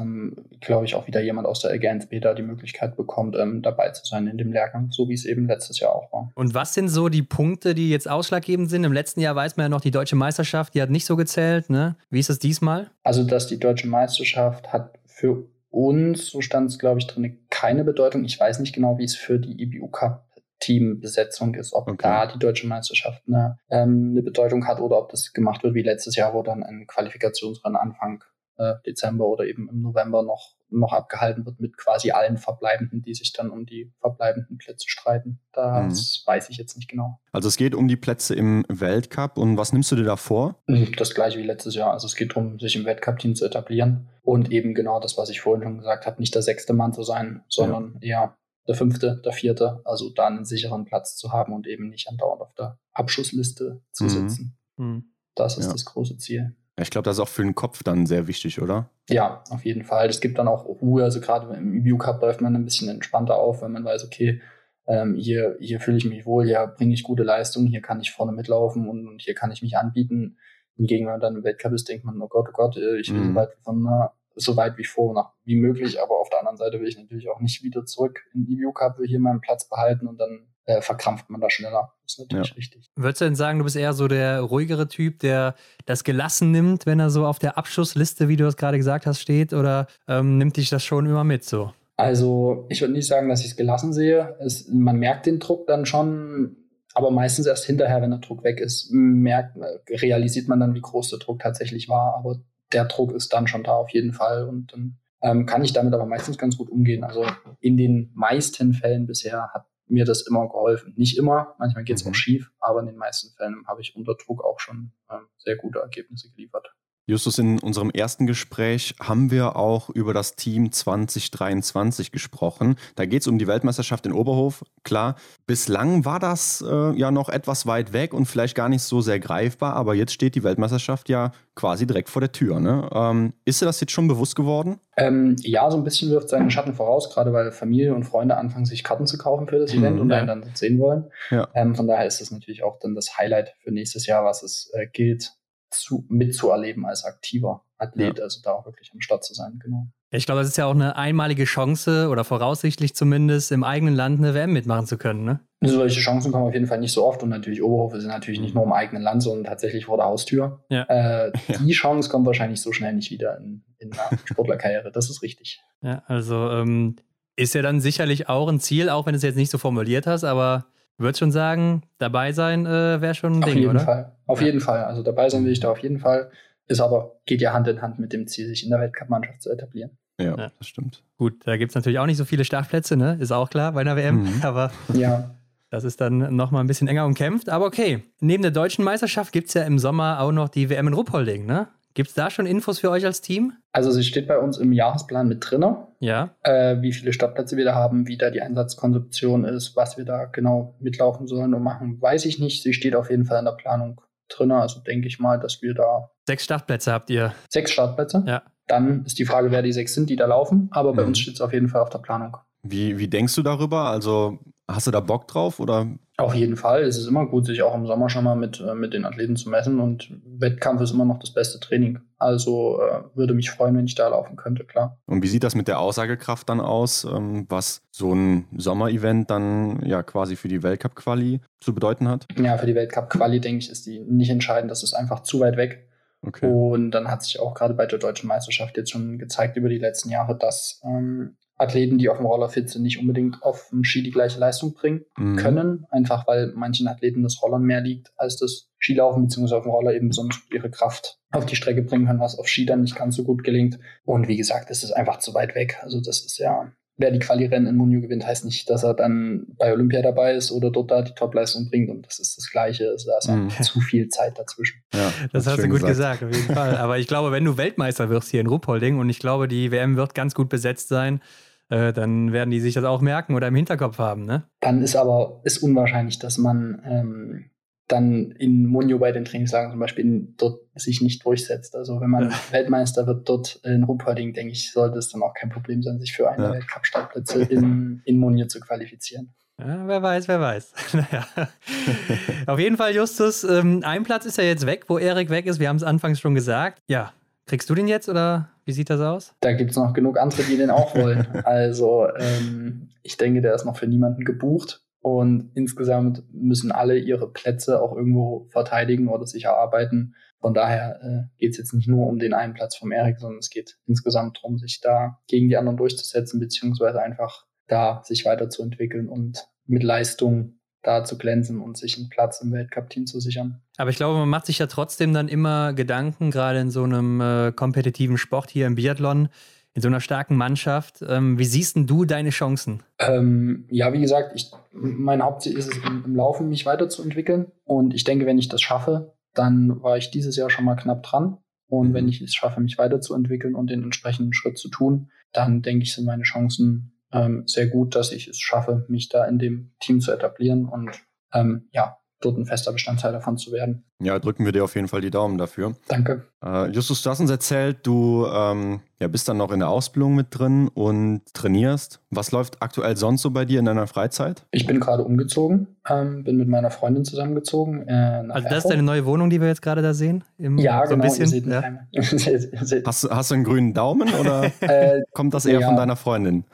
glaube ich, auch wieder jemand aus der LG1B da die Möglichkeit bekommt, dabei zu sein in dem Lehrgang, so wie es eben letztes Jahr auch war. Und was sind so die Punkte, die jetzt ausschlaggebend sind? Im letzten Jahr weiß man ja noch, die Deutsche Meisterschaft, die hat nicht so gezählt, ne? Wie ist es diesmal? Also, dass die Deutsche Meisterschaft hat für uns, so stand es, glaube ich, drin, keine Bedeutung. Ich weiß nicht genau, wie es für die IBU-Cup Teambesetzung ist, ob da die Deutsche Meisterschaft eine Bedeutung hat oder ob das gemacht wird wie letztes Jahr, wo dann ein Qualifikationsrennen Anfang Dezember oder eben im November noch abgehalten wird mit quasi allen Verbleibenden, die sich dann um die verbleibenden Plätze streiten. Das weiß ich jetzt nicht genau. Also es geht um die Plätze im Weltcup und was nimmst du dir da vor? Das gleiche wie letztes Jahr. Also es geht darum, sich im Weltcup-Team zu etablieren und eben genau das, was ich vorhin schon gesagt habe, nicht der 6. Mann zu sein, sondern eher der 5., der 4., also da einen sicheren Platz zu haben und eben nicht andauernd auf der Abschussliste zu sitzen. Das ist das große Ziel. Ich glaube, das ist auch für den Kopf dann sehr wichtig, oder? Ja, auf jeden Fall. Es gibt dann auch Ruhe, also gerade im IBU-Cup läuft man ein bisschen entspannter auf, wenn man weiß, okay, Hier fühle ich mich wohl, hier bringe ich gute Leistung, hier kann ich vorne mitlaufen und hier kann ich mich anbieten. Hingegen, wenn man dann im Weltcup ist, denkt man, oh Gott, ich will so weit wie möglich, aber auf der anderen Seite will ich natürlich auch nicht wieder zurück in die IBU-Cup, will hier meinen Platz behalten und dann verkrampft man da schneller. Das ist natürlich richtig. Würdest du denn sagen, du bist eher so der ruhigere Typ, der das gelassen nimmt, wenn er so auf der Abschussliste, wie du es gerade gesagt hast, steht, oder nimmt dich das schon immer mit so? Also ich würde nicht sagen, dass ich es gelassen sehe. Man merkt den Druck dann schon, aber meistens erst hinterher, wenn der Druck weg ist, realisiert man dann, wie groß der Druck tatsächlich war. Aber der Druck ist dann schon da auf jeden Fall und dann kann ich damit aber meistens ganz gut umgehen. Also in den meisten Fällen bisher hat mir das immer geholfen. Nicht immer, manchmal geht es auch schief, aber in den meisten Fällen habe ich unter Druck auch schon sehr gute Ergebnisse geliefert. Justus, in unserem ersten Gespräch haben wir auch über das Team 2023 gesprochen. Da geht es um die Weltmeisterschaft in Oberhof, klar. Bislang war das ja noch etwas weit weg und vielleicht gar nicht so sehr greifbar, aber jetzt steht die Weltmeisterschaft ja quasi direkt vor der Tür. Ne? Ist dir das jetzt schon bewusst geworden? Ja, so ein bisschen wirft seinen Schatten voraus, gerade weil Familie und Freunde anfangen, sich Karten zu kaufen für das Event und einen dann sehen wollen. Ja. Von daher ist das natürlich auch dann das Highlight für nächstes Jahr, was es gilt, mitzuerleben als aktiver Athlet, also da auch wirklich am Start zu sein, genau. Ich glaube, das ist ja auch eine einmalige Chance oder voraussichtlich zumindest im eigenen Land eine WM mitmachen zu können, ne? Solche Chancen kommen auf jeden Fall nicht so oft und natürlich Oberhof ist natürlich nicht nur im eigenen Land, sondern tatsächlich vor der Haustür. Ja. Die Chance kommt wahrscheinlich so schnell nicht wieder in einer Sportlerkarriere, das ist richtig. Ja, also ist ja dann sicherlich auch ein Ziel, auch wenn du es jetzt nicht so formuliert hast, aber ich würde schon sagen, dabei sein wäre schon ein Ding, oder? Auf jeden Fall. Also dabei sein will ich da auf jeden Fall. Ist aber, geht ja Hand in Hand mit dem Ziel, sich in der Weltcup-Mannschaft zu etablieren. Ja, das stimmt. Gut, da gibt es natürlich auch nicht so viele Startplätze, ne? Ist auch klar bei einer WM. Aber das ist dann nochmal ein bisschen enger umkämpft. Aber okay, neben der deutschen Meisterschaft gibt es ja im Sommer auch noch die WM in Ruhpolding, ne? Gibt es da schon Infos für euch als Team? Also es steht bei uns im Jahresplan mit drin, wie viele Startplätze wir da haben, wie da die Einsatzkonzeption ist, was wir da genau mitlaufen sollen und machen, weiß ich nicht. Sie steht auf jeden Fall in der Planung drin, also denke ich mal, dass wir da... 6 Startplätze habt ihr? 6 Startplätze? Ja. Dann ist die Frage, wer die 6 sind, die da laufen, aber bei uns steht es auf jeden Fall auf der Planung. Wie denkst du darüber? Also hast du da Bock drauf oder... Auf jeden Fall. Es ist immer gut, sich auch im Sommer schon mal mit den Athleten zu messen und Wettkampf ist immer noch das beste Training. Also würde mich freuen, wenn ich da laufen könnte, klar. Und wie sieht das mit der Aussagekraft dann aus, was so ein Sommerevent dann ja quasi für die Weltcup-Quali zu bedeuten hat? Ja, für die Weltcup-Quali, denke ich, ist die nicht entscheidend. Das ist einfach zu weit weg. Okay. Und dann hat sich auch gerade bei der Deutschen Meisterschaft jetzt schon gezeigt über die letzten Jahre, dass Athleten, die auf dem Roller fit sind, nicht unbedingt auf dem Ski die gleiche Leistung bringen können, einfach weil manchen Athleten das Rollern mehr liegt als das Skilaufen, beziehungsweise auf dem Roller eben sonst ihre Kraft auf die Strecke bringen können, was auf Ski dann nicht ganz so gut gelingt. Und wie gesagt, es ist einfach zu weit weg. Also das ist ja, wer die Quali-Rennen in Munio gewinnt, heißt nicht, dass er dann bei Olympia dabei ist oder dort da die Topleistung bringt. Und das ist das Gleiche. Also da ist einfach zu viel Zeit dazwischen. Ja, das hast du gut gesagt, auf jeden Fall. Aber ich glaube, wenn du Weltmeister wirst hier in Ruhpolding und ich glaube, die WM wird ganz gut besetzt sein, dann werden die sich das auch merken oder im Hinterkopf haben, ne? Dann ist aber unwahrscheinlich, dass man dann in Munio bei den Trainingslagern zum Beispiel dort sich nicht durchsetzt. Also wenn man Weltmeister wird dort in Ruhpolding, denke ich, sollte es dann auch kein Problem sein, sich für einen der Weltcup-Startplätze in Munio zu qualifizieren. Ja, wer weiß. Naja. Auf jeden Fall, Justus, ein Platz ist ja jetzt weg, wo Erik weg ist. Wir haben es anfangs schon gesagt. Ja, kriegst du den jetzt oder wie sieht das aus? Da gibt es noch genug andere, die den auch wollen. Also ich denke, der ist noch für niemanden gebucht. Und insgesamt müssen alle ihre Plätze auch irgendwo verteidigen oder sich erarbeiten. Von daher geht es jetzt nicht nur um den einen Platz vom Erik, sondern es geht insgesamt darum, sich da gegen die anderen durchzusetzen, beziehungsweise einfach da sich weiterzuentwickeln und mit Leistung da zu glänzen und sich einen Platz im Weltcup-Team zu sichern. Aber ich glaube, man macht sich ja trotzdem dann immer Gedanken, gerade in so einem kompetitiven Sport hier im Biathlon, in so einer starken Mannschaft. Wie siehst denn du deine Chancen? Ja, wie gesagt, mein Hauptziel ist es, im Laufen mich weiterzuentwickeln. Und ich denke, wenn ich das schaffe, dann war ich dieses Jahr schon mal knapp dran. Und wenn ich es schaffe, mich weiterzuentwickeln und den entsprechenden Schritt zu tun, dann denke ich, sind meine Chancen sehr gut, dass ich es schaffe, mich da in dem Team zu etablieren. Und dort ein fester Bestandteil davon zu werden. Ja, drücken wir dir auf jeden Fall die Daumen dafür. Danke. Justus, du hast uns erzählt, du bist dann noch in der Ausbildung mit drin und trainierst. Was läuft aktuell sonst so bei dir in deiner Freizeit? Ich bin gerade umgezogen, bin mit meiner Freundin zusammengezogen. Also das ist deine neue Wohnung, die wir jetzt gerade da sehen? Ja, so genau. Ein bisschen? Hast du einen grünen Daumen oder kommt das eher von deiner Freundin?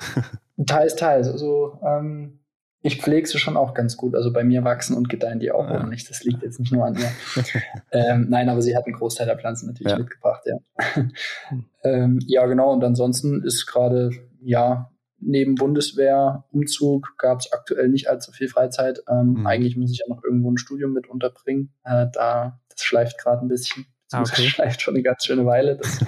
Teils. Also ich pflege sie schon auch ganz gut. Also bei mir wachsen und gedeihen die auch ordentlich. Das liegt jetzt nicht nur an ihr. Nein, aber sie hat einen Großteil der Pflanzen natürlich mitgebracht, ja. Ja, genau. Und ansonsten ist gerade, neben Bundeswehr, Umzug gab es aktuell nicht allzu viel Freizeit. Eigentlich muss ich ja noch irgendwo ein Studium mit unterbringen. Das schleift gerade ein bisschen. Das schleift schon eine ganz schöne Weile. Das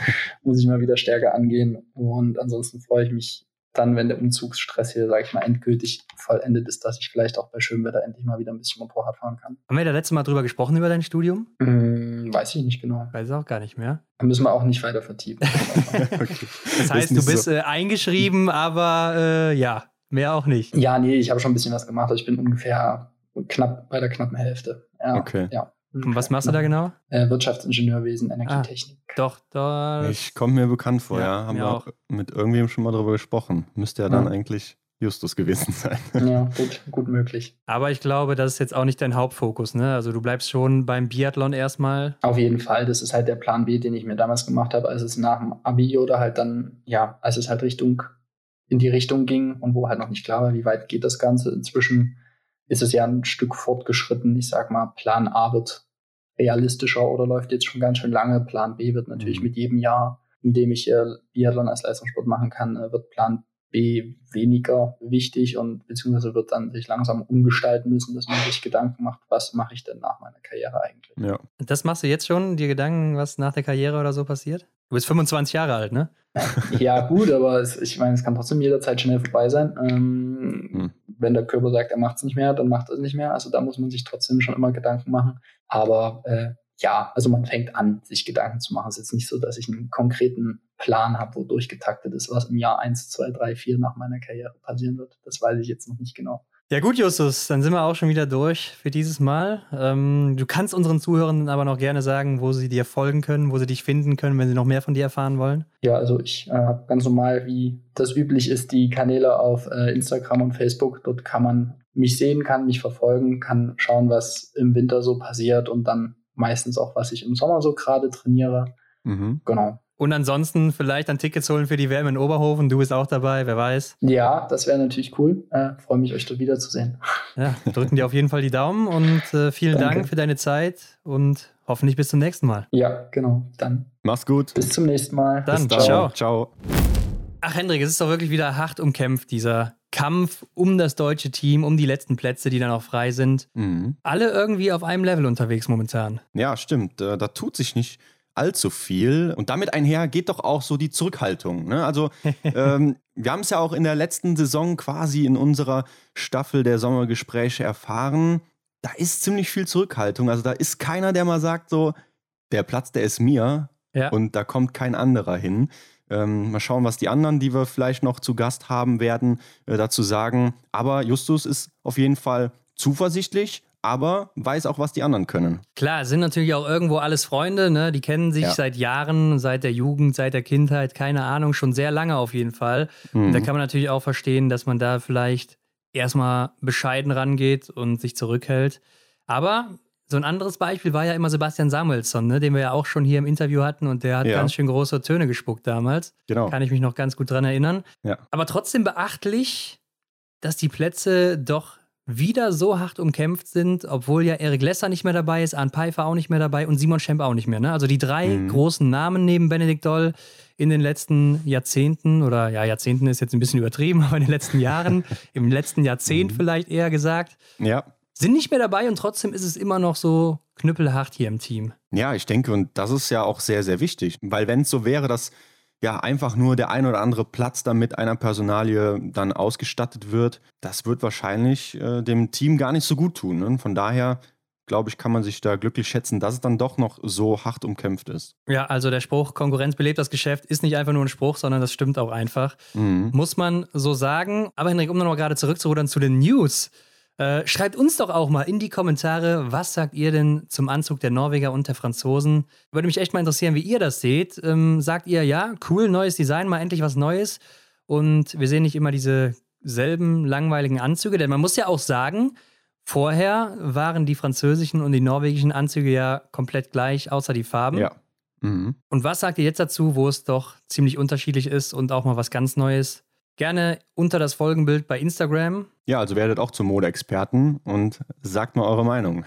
muss ich mal wieder stärker angehen. Und ansonsten freue ich mich dann, wenn der Umzugsstress hier, sage ich mal, endgültig vollendet ist, dass ich vielleicht auch bei schönem Wetter endlich mal wieder ein bisschen Motorrad fahren kann. Haben wir da letztes Mal drüber gesprochen, über dein Studium? Weiß ich nicht genau. Weiß ich auch gar nicht mehr. Da müssen wir auch nicht weiter vertiefen. Okay. Das heißt, du bist eingeschrieben, aber mehr auch nicht. Ja, nee, ich habe schon ein bisschen was gemacht. Ich bin ungefähr bei der knappen Hälfte. Ja, okay. Ja. Und was machst du da genau? Wirtschaftsingenieurwesen, Energietechnik. Ich komme mir bekannt vor, haben wir auch mit irgendwem schon mal drüber gesprochen. Müsste dann eigentlich Justus gewesen sein. Ja, gut möglich. Aber ich glaube, das ist jetzt auch nicht dein Hauptfokus, ne? Also du bleibst schon beim Biathlon erstmal. Auf jeden Fall, das ist halt der Plan B, den ich mir damals gemacht habe, als es nach dem Abi oder halt dann, als es halt in die Richtung ging und wo halt noch nicht klar war, wie weit geht das Ganze inzwischen. Ist es ja ein Stück fortgeschritten. Ich sag mal, Plan A wird realistischer oder läuft jetzt schon ganz schön lange. Plan B wird natürlich mit jedem Jahr, in dem ich Biathlon als Leistungssport machen kann, wird Plan B weniger wichtig und beziehungsweise wird dann sich langsam umgestalten müssen, dass man sich Gedanken macht, was mache ich denn nach meiner Karriere eigentlich. Ja. Das machst du jetzt schon, dir Gedanken, was nach der Karriere oder so passiert? Du bist 25 Jahre alt, ne? Ja, gut, aber ich meine, es kann trotzdem jederzeit schnell vorbei sein. Wenn der Körper sagt, er macht es nicht mehr, dann macht er es nicht mehr. Also da muss man sich trotzdem schon immer Gedanken machen. Aber also man fängt an, sich Gedanken zu machen. Es ist jetzt nicht so, dass ich einen konkreten Plan habe, wo durchgetaktet ist, was im Jahr 1, 2, 3, 4 nach meiner Karriere passieren wird. Das weiß ich jetzt noch nicht genau. Ja gut, Justus, dann sind wir auch schon wieder durch für dieses Mal. Du kannst unseren Zuhörenden aber noch gerne sagen, wo sie dir folgen können, wo sie dich finden können, wenn sie noch mehr von dir erfahren wollen. Ja, also ich habe ganz normal, wie das üblich ist, die Kanäle auf Instagram und Facebook. Dort kann man mich sehen, kann mich verfolgen, kann schauen, was im Winter so passiert und dann meistens auch, was ich im Sommer so gerade trainiere. Mhm. Genau. Und ansonsten vielleicht dann Tickets holen für die WM in Oberhofen. Du bist auch dabei, wer weiß. Ja, das wäre natürlich cool. Freue mich, euch dort wiederzusehen. Ja, drücken dir auf jeden Fall die Daumen und vielen Dank für deine Zeit und hoffentlich bis zum nächsten Mal. Ja, genau. Dann. Mach's gut. Bis zum nächsten Mal. Dann. Ciao. Ach, Hendrik, es ist doch wirklich wieder hart umkämpft, dieser Kampf um das deutsche Team, um die letzten Plätze, die dann auch frei sind. Mhm. Alle irgendwie auf einem Level unterwegs momentan. Ja, stimmt. Da tut sich nicht allzu viel. Und damit einher geht doch auch so die Zurückhaltung, ne? Also wir haben es ja auch in der letzten Saison quasi in unserer Staffel der Sommergespräche erfahren. Da ist ziemlich viel Zurückhaltung. Also da ist keiner, der mal sagt so, der Platz, der ist mir. Ja. Und da kommt kein anderer hin. Mal schauen, was die anderen, die wir vielleicht noch zu Gast haben werden, dazu sagen. Aber Justus ist auf jeden Fall zuversichtlich, aber weiß auch, was die anderen können. Klar, sind natürlich auch irgendwo alles Freunde, ne? Die kennen sich seit Jahren, seit der Jugend, seit der Kindheit, keine Ahnung, schon sehr lange auf jeden Fall. Mhm. Und da kann man natürlich auch verstehen, dass man da vielleicht erstmal bescheiden rangeht und sich zurückhält. Aber so ein anderes Beispiel war ja immer Sebastian Samuelsson, ne? Den wir ja auch schon hier im Interview hatten und der hat ganz schön große Töne gespuckt damals. Genau. Kann ich mich noch ganz gut dran erinnern. Ja. Aber trotzdem beachtlich, dass die Plätze doch wieder so hart umkämpft sind, obwohl ja Erik Lesser nicht mehr dabei ist, Arne Peifer auch nicht mehr dabei und Simon Schempp auch nicht mehr, ne? Also die drei großen Namen neben Benedikt Doll in den letzten Jahrzehnten oder Jahrzehnten ist jetzt ein bisschen übertrieben, aber in den letzten Jahren, im letzten Jahrzehnt vielleicht eher gesagt, sind nicht mehr dabei und trotzdem ist es immer noch so knüppelhart hier im Team. Ja, ich denke, und das ist ja auch sehr, sehr wichtig, weil wenn es so wäre, dass einfach nur der ein oder andere Platz dann mit einer Personalie dann ausgestattet wird, das wird wahrscheinlich dem Team gar nicht so gut tun, ne? Von daher, glaube ich, kann man sich da glücklich schätzen, dass es dann doch noch so hart umkämpft ist. Ja, also der Spruch, Konkurrenz belebt das Geschäft, ist nicht einfach nur ein Spruch, sondern das stimmt auch einfach. Mhm. Muss man so sagen. Aber Henrik, um noch mal gerade zurückzurudern zu den News. Schreibt uns doch auch mal in die Kommentare, was sagt ihr denn zum Anzug der Norweger und der Franzosen? Würde mich echt mal interessieren, wie ihr das seht. Sagt ihr, ja, cool, neues Design, mal endlich was Neues. Und wir sehen nicht immer diese selben langweiligen Anzüge, denn man muss ja auch sagen, vorher waren die französischen und die norwegischen Anzüge ja komplett gleich, außer die Farben. Ja. Mhm. Und was sagt ihr jetzt dazu, wo es doch ziemlich unterschiedlich ist und auch mal was ganz Neues? Gerne unter das Folgenbild bei Instagram. Ja, also werdet auch zu Modeexperten und sagt mal eure Meinung.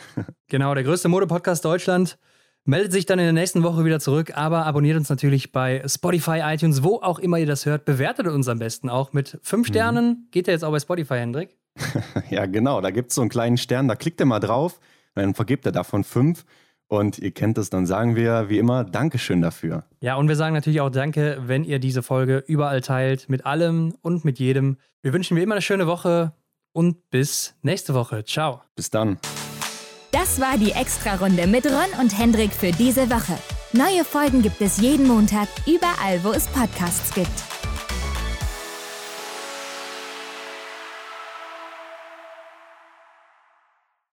Genau, der größte Mode-Podcast Deutschland meldet sich dann in der nächsten Woche wieder zurück, aber abonniert uns natürlich bei Spotify, iTunes, wo auch immer ihr das hört. Bewertet uns am besten auch mit 5 Sternen. Geht ja jetzt auch bei Spotify, Hendrik. Ja, genau, da gibt es so einen kleinen Stern, da klickt ihr mal drauf und dann vergebt ihr davon 5. Und ihr kennt es, dann sagen wir wie immer Dankeschön dafür. Ja, und wir sagen natürlich auch Danke, wenn ihr diese Folge überall teilt, mit allem und mit jedem. Wir wünschen wie immer eine schöne Woche und bis nächste Woche. Ciao. Bis dann. Das war die Extra-Runde mit Ron und Hendrik für diese Woche. Neue Folgen gibt es jeden Montag, überall, wo es Podcasts gibt.